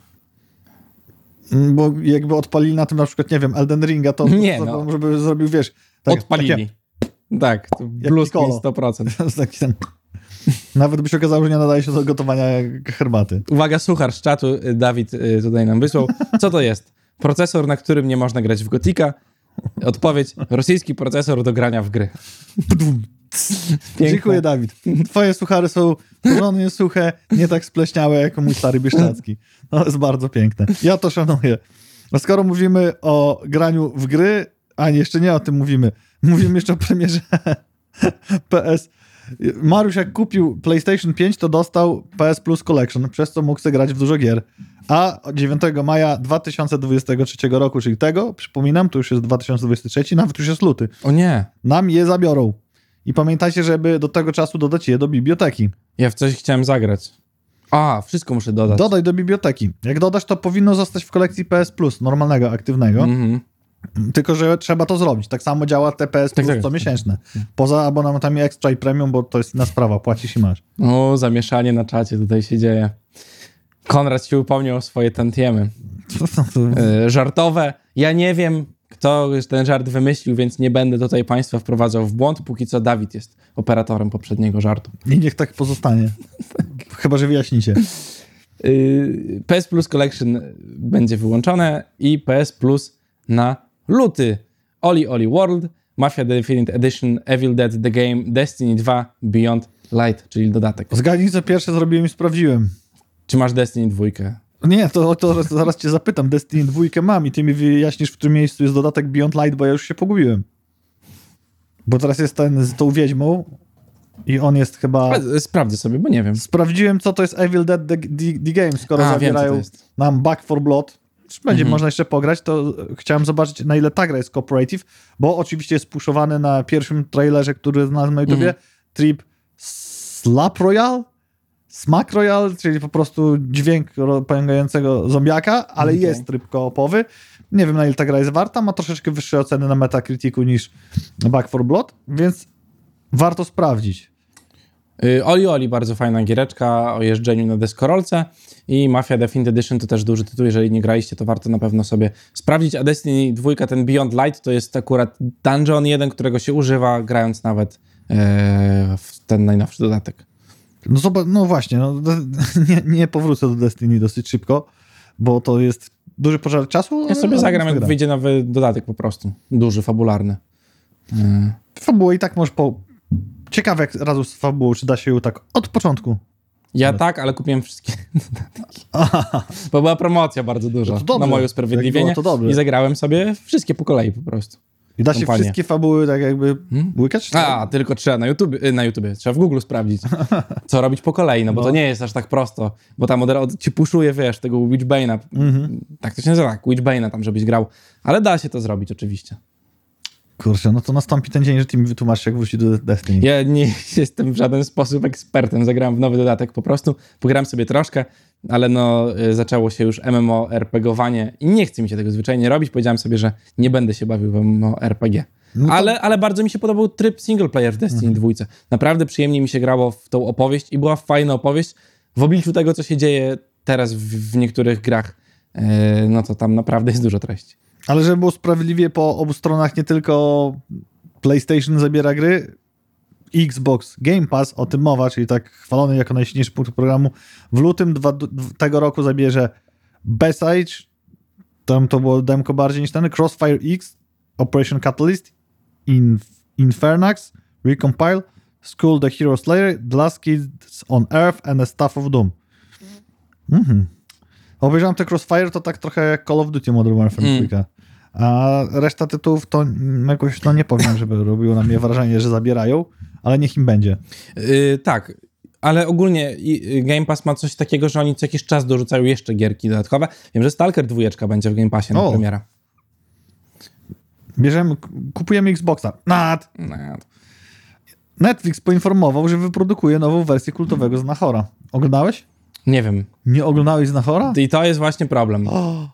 Bo jakby odpalili na tym na przykład, nie wiem, Elden Ringa, to nie, no. Żeby zrobił, wiesz... Tak, odpalili. Takie, tak, plus 100%. Nawet by się okazało, że nie nadaje się do gotowania herbaty. Uwaga, suchar z czatu, Dawid tutaj nam wysłał. Co to jest? Procesor, na którym nie można grać w Gotika. Odpowiedź, rosyjski procesor do grania w gry. Piękne. Dziękuję, Dawid. Twoje suchary są porządnie suche, nie tak spleśniałe jak mój stary bieszczacki. To jest bardzo piękne. Ja to szanuję. A skoro mówimy o graniu w gry, a jeszcze nie o tym mówimy. Mówimy jeszcze o premierze PS. Mariusz jak kupił PlayStation 5, to dostał PS Plus Collection, przez co mógł sobie grać w dużo gier. A 9 maja 2023 roku, czyli tego, przypominam, to już jest 2023, nawet już jest luty. O nie. Nam je zabiorą. I pamiętajcie, żeby do tego czasu dodać je do biblioteki. Ja w coś chciałem zagrać. A, wszystko muszę dodać. Dodaj do biblioteki. Jak dodasz, to powinno zostać w kolekcji PS Plus, normalnego, aktywnego. Mhm. Tylko, że trzeba to zrobić. Tak samo działa TPS Plus tak. comiesięczne. Poza abonamentami Extra i Premium, bo to jest inna sprawa. Płacisz i masz. O, zamieszanie na czacie tutaj się dzieje. Konrad się upomniał o swoje tantiemy. Żartowe. Ja nie wiem, kto ten żart wymyślił, więc nie będę tutaj państwa wprowadzał w błąd, póki co Dawid jest operatorem poprzedniego żartu. I niech tak pozostanie. Tak. Chyba, że wyjaśnicie. PS Plus Collection będzie wyłączone i PS Plus na luty. Oli Oli World, Mafia Definite Edition, Evil Dead The Game, Destiny 2, Beyond Light, czyli dodatek. Zgadnij, co pierwsze zrobiłem i sprawdziłem. Czy masz Destiny 2? Nie, to zaraz cię zapytam. Destiny 2 mam i ty mi wyjaśnisz, w którym miejscu jest dodatek Beyond Light, bo ja już się pogubiłem. Bo teraz jest ten z tą wiedźmą i on jest chyba... Sprawdzę sobie, bo nie wiem. Sprawdziłem, co to jest Evil Dead The Game, skoro zabierają nam Back 4 Blood. Będzie można jeszcze pograć, to chciałem zobaczyć, na ile ta gra jest cooperative, bo oczywiście jest pushowany na pierwszym trailerze, który znalazłem na YouTubie, tryb Slap Royale, Smack Royale, czyli po prostu dźwięk pękającego zombiaka, ale jest tryb koopowy. Nie wiem, na ile ta gra jest warta, ma troszeczkę wyższe oceny na Metacriticu niż Back 4 Blood, więc warto sprawdzić. Oli Oli, bardzo fajna giereczka o jeżdżeniu na deskorolce i Mafia Definite Edition to też duży tytuł, jeżeli nie graliście, to warto na pewno sobie sprawdzić, a Destiny 2, ten Beyond Light, to jest akurat Dungeon 1, którego się używa, grając nawet w ten najnowszy dodatek. No, no właśnie, nie powrócę do Destiny dosyć szybko, bo to jest duży pożar czasu. Ja sobie zagram, jak wyjdzie nowy dodatek po prostu, duży, fabularny. Fabułę i tak możesz Ciekawe, jak razem z fabułą, czy da się ją tak od początku. Ja tak, ale kupiłem wszystkie dodatki. Bo była promocja bardzo duża, to dobrze, na moje usprawiedliwienie. I zagrałem sobie wszystkie po kolei po prostu. I da się wszystkie fabuły tak jakby łykać? Tylko trzeba na YouTube, trzeba w Google sprawdzić, co robić po kolei, no bo to nie jest aż tak prosto, bo tam ci puszuje, wiesz, tego Witchbane'a, tak to się nazywa, Witchbane'a tam, żebyś grał, ale da się to zrobić oczywiście. Kurczę, no to nastąpi ten dzień, że ty mi wytłumaczysz, jak wróci do Destiny. Ja nie jestem w żaden sposób ekspertem. Zagrałem w nowy dodatek po prostu. Pograłem sobie troszkę, ale zaczęło się już MMORPG-owanie i nie chce mi się tego zwyczajnie robić. Powiedziałem sobie, że nie będę się bawił w MMORPG. No to... ale bardzo mi się podobał tryb single player w Destiny 2. Naprawdę przyjemnie mi się grało w tą opowieść i była fajna opowieść w obliczu tego, co się dzieje teraz w niektórych grach. No to tam naprawdę jest dużo treści. Ale żeby było sprawiedliwie po obu stronach, nie tylko PlayStation zabiera gry, Xbox Game Pass, o tym mowa, czyli tak chwalony jako najsilniejszy punkt programu, w lutym tego roku zabierze Beside, tam to było demko bardziej niż ten, Crossfire X, Operation Catalyst, Infernax, Recompile, School the Hero Slayer, The Last Kids on Earth and the Staff of Doom. Obejrzałem te Crossfire, to tak trochę jak Call of Duty Modern Warfare 2. A reszta tytułów to jakoś, nie powiem, żeby robiło na mnie wrażenie, że zabierają, ale niech im będzie. Tak, ale ogólnie Game Pass ma coś takiego, że oni co jakiś czas dorzucają jeszcze gierki dodatkowe. Wiem, że Stalker 2 będzie w Game Passie na premiera. Kupujemy Xboxa. Netflix poinformował, że wyprodukuje nową wersję kultowego Znachora. Oglądałeś? Nie wiem. Nie oglądałeś Znachora? I to jest właśnie problem,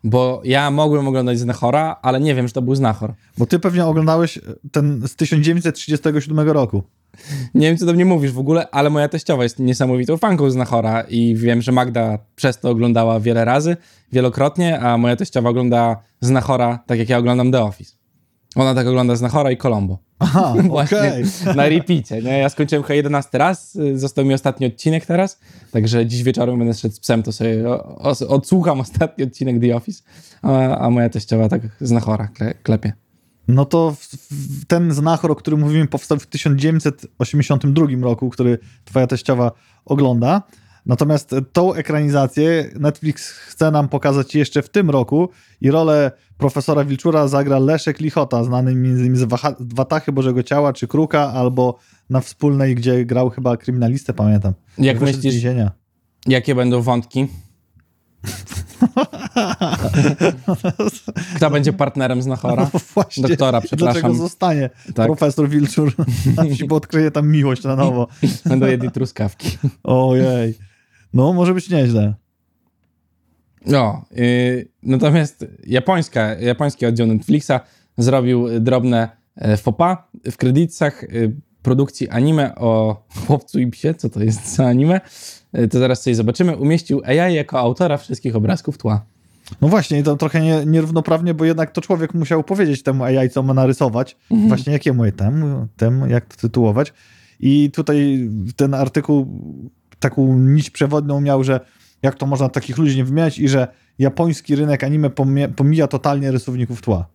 bo ja mogłem oglądać Znachora, ale nie wiem, że to był Znachor. Bo ty pewnie oglądałeś ten z 1937 roku. Nie wiem, co do mnie mówisz w ogóle, ale moja teściowa jest niesamowitą fanką Znachora i wiem, że Magda przez to oglądała wiele razy, wielokrotnie, a moja teściowa ogląda Znachora tak, jak ja oglądam The Office. Ona tak ogląda Znachora i Columbo. Aha, właśnie okay. Na repeacie, nie? Ja skończyłem chyba 11 raz, został mi ostatni odcinek teraz, także dziś wieczorem będę szedł z psem, to sobie odsłucham ostatni odcinek The Office, a moja teściowa tak Znachora klepie. No to ten Znachor, o którym mówimy, powstał w 1982 roku, który twoja teściowa ogląda. Natomiast tą ekranizację Netflix chce nam pokazać jeszcze w tym roku i rolę profesora Wilczura zagra Leszek Lichota, znany m.in. z Watachy Bożego Ciała, czy Kruka, albo Na Wspólnej, gdzie grał chyba kryminalistę, pamiętam. Jak myślisz, jakie będą wątki? Kto będzie partnerem Znachora? No właśnie, doktora, przepraszam. Dlaczego zostanie profesor Wilczur? Bo odkryje tam miłość na nowo. Będą jedli truskawki. Ojej. No, może być nieźle. No, natomiast japoński oddział Netflixa zrobił drobne faux pas w kredytach produkcji anime o chłopcu i psie, co to jest za anime, to zaraz coś zobaczymy, umieścił AI jako autora wszystkich obrazków tła. No właśnie, i to trochę nierównoprawnie, bo jednak to człowiek musiał powiedzieć temu AI, co ma narysować, właśnie jakie moje tem, jak to tytułować. I tutaj ten artykuł taką nić przewodnią miał, że jak to można takich ludzi nie wymieniać i że japoński rynek anime pomija totalnie rysowników tła.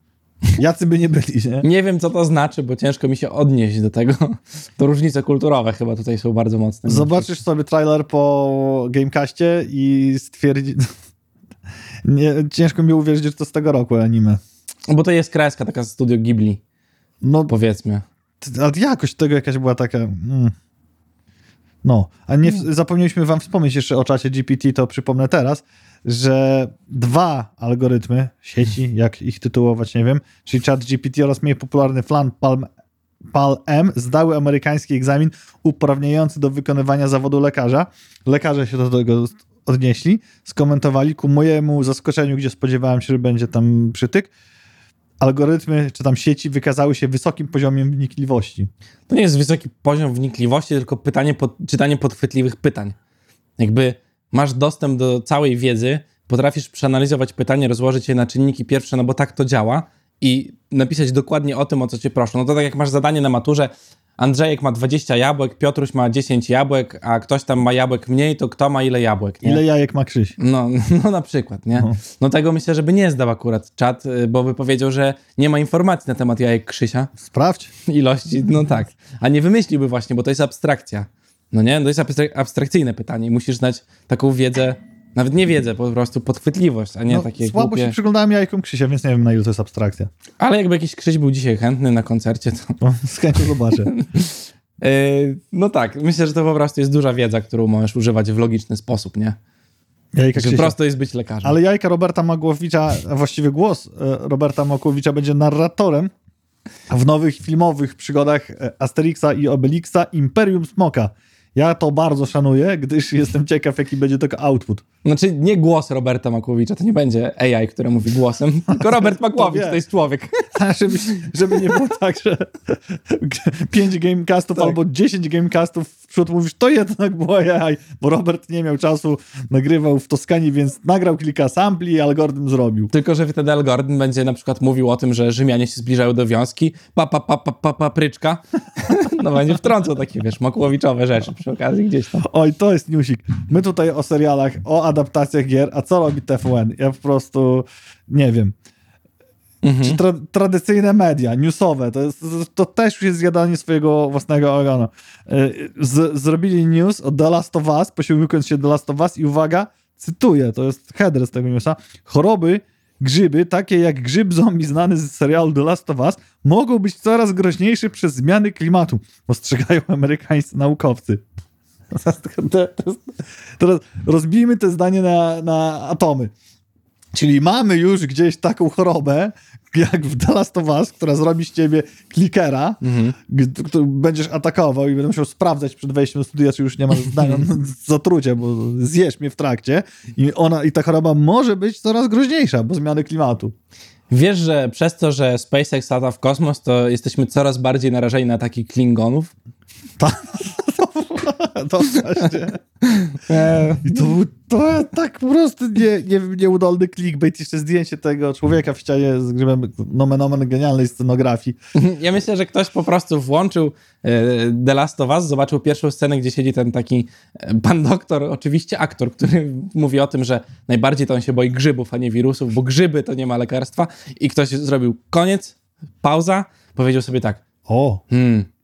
Jacy by nie byli, nie? Nie wiem, co to znaczy, bo ciężko mi się odnieść do tego. To różnice kulturowe chyba tutaj są bardzo mocne. Zobaczysz sobie trailer po GameCastie i stwierdzi... ciężko mi uwierzyć, że to z tego roku anime. Bo to jest kreska taka z Studio Ghibli, no, powiedzmy. Ale jakość tego jakaś była taka... No, a nie zapomnieliśmy wam wspomnieć jeszcze o czacie GPT, to przypomnę teraz, że dwa algorytmy sieci, jak ich tytułować, nie wiem, czyli ChatGPT oraz mniej popularny Palm zdały amerykański egzamin uprawniający do wykonywania zawodu lekarza. Lekarze się do tego odnieśli, skomentowali ku mojemu zaskoczeniu, gdzie spodziewałem się, że będzie tam przytyk. Algorytmy, czy tam sieci wykazały się wysokim poziomem wnikliwości. To nie jest wysoki poziom wnikliwości, tylko czytanie podchwytliwych pytań. Jakby masz dostęp do całej wiedzy, potrafisz przeanalizować pytanie, rozłożyć je na czynniki pierwsze, no bo tak to działa i napisać dokładnie o tym, o co cię proszą. No to tak jak masz zadanie na maturze, Andrzejek ma 20 jabłek, Piotruś ma 10 jabłek, a ktoś tam ma jabłek mniej, to kto ma ile jabłek, nie? Ile jajek ma Krzyś? No na przykład, nie? No tego myślę, żeby nie zdał akurat czat, bo by powiedział, że nie ma informacji na temat jajek Krzysia. Sprawdź. Ilości, no tak. A nie wymyśliłby właśnie, bo to jest abstrakcja. No nie? To jest abstrakcyjne pytanie i musisz znać taką wiedzę, nawet nie wiedzę, po prostu podchwytliwość, a nie takie słabo głupie... się przyglądałem jajkom Krzysia, więc nie wiem, na ile to jest abstrakcja. Ale jakby jakiś Krzyś był dzisiaj chętny na koncercie, to... z chęcią zobaczę. No tak, myślę, że to po prostu jest duża wiedza, którą możesz używać w logiczny sposób, nie? Jajka Krzysia. Prosto jest być lekarzem. Ale jajka Roberta Makłowicza, właściwie głos Roberta Makłowicza będzie narratorem w nowych filmowych przygodach Asterixa i Obelixa Imperium Smoka. Ja to bardzo szanuję, gdyż jestem ciekaw, jaki będzie tego output. Znaczy nie głos Roberta Makłowicza, to nie będzie AI, które mówi głosem, tylko Robert Makłowicz, to jest człowiek. Żeby nie było tak, że 5 gamecastów albo 10 gamecastów w przód mówisz, to jednak było AI, bo Robert nie miał czasu, nagrywał w Toskanii, więc nagrał kilka sampli i algorytm zrobił. Tylko, że wtedy algorytm będzie na przykład mówił o tym, że Rzymianie się zbliżają do wiązki, papryczka, no będzie wtrącał takie, wiesz, Makłowiczowe rzeczy. Przy okazji gdzieś tam. Oj, to jest newsik. My tutaj o serialach, o adaptacjach gier, a co robi TVN? Ja po prostu nie wiem. Czy tradycyjne media, newsowe, to też już jest zjadanie swojego własnego organu. Zrobili news o The Last of Us, posiłkując się The Last of Us i uwaga, cytuję, to jest header z tego newsa, choroby, grzyby, takie jak grzyb zombie znany z serialu The Last of Us, mogą być coraz groźniejsze przez zmiany klimatu, ostrzegają amerykańscy naukowcy. Teraz rozbijmy to zdanie na atomy. Czyli mamy już gdzieś taką chorobę, jak w The Last of Us, która zrobi z ciebie klikera, który będziesz atakował i będę musiał sprawdzać przed wejściem do studia, czy już nie masz zdania zatrucia, bo zjesz mnie w trakcie. I ta choroba może być coraz groźniejsza, bo zmiany klimatu. Wiesz, że przez to, że SpaceX lata w kosmos, to jesteśmy coraz bardziej narażeni na ataki Klingonów? Tak. To właśnie. I to tak po prostu nieudolny clickbait. Jeszcze zdjęcie tego człowieka w ścianie z grzybem, nomen omen genialnej scenografii. Ja myślę, że ktoś po prostu włączył The Last of Us, zobaczył pierwszą scenę, gdzie siedzi ten taki pan doktor, oczywiście aktor, który mówi o tym, że najbardziej to on się boi grzybów, a nie wirusów, bo grzyby to nie ma lekarstwa. I ktoś zrobił koniec, pauza, powiedział sobie tak. O!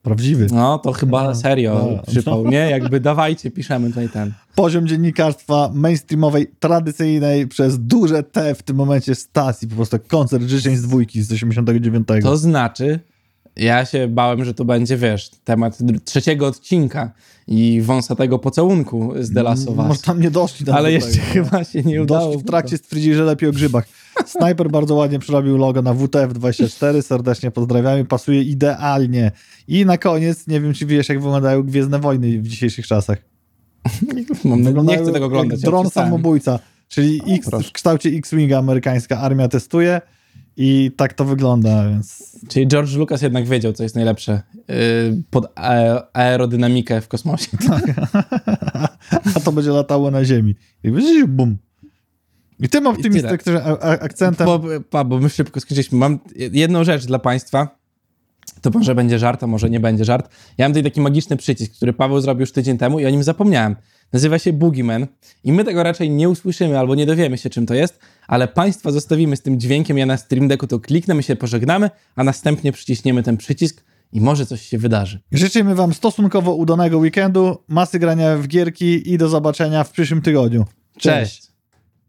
Prawdziwy. No, to chyba serio przypał, nie? Jakby dawajcie, piszemy tutaj ten. Poziom dziennikarstwa mainstreamowej, tradycyjnej przez duże T w tym momencie stacji. Po prostu koncert życzeń z dwójki z 89. To znaczy, ja się bałem, że to będzie, wiesz, temat trzeciego odcinka i wąsatego pocałunku z The Last of Us. Może tam nie doszli. Ale jeszcze chyba się nie udało. W trakcie stwierdzili, że lepiej o grzybach. Snajper bardzo ładnie przerobił logo na WTF24. Serdecznie pozdrawiamy. Pasuje idealnie. I na koniec, nie wiem, czy wiesz, jak wyglądają Gwiezdne Wojny w dzisiejszych czasach. Nie chcę tego oglądać. Dron samobójca, czyli w kształcie X-Winga amerykańska armia testuje. I tak to wygląda, więc... Czyli George Lucas jednak wiedział, co jest najlepsze pod aerodynamikę w kosmosie. Tak. A to będzie latało na ziemi. I będzie bum. I tym optymistycznym akcentem... Bo my szybko skończyliśmy. Mam jedną rzecz dla państwa. To może będzie żart, a może nie będzie żart. Ja mam tutaj taki magiczny przycisk, który Paweł zrobił już tydzień temu i o nim zapomniałem. Nazywa się Boogeyman i my tego raczej nie usłyszymy albo nie dowiemy się, czym to jest, ale państwa zostawimy z tym dźwiękiem. Ja na Stream Decku to kliknę, my się pożegnamy, a następnie przyciśniemy ten przycisk i może coś się wydarzy. Życzymy wam stosunkowo udanego weekendu, masy grania w gierki i do zobaczenia w przyszłym tygodniu. Cześć!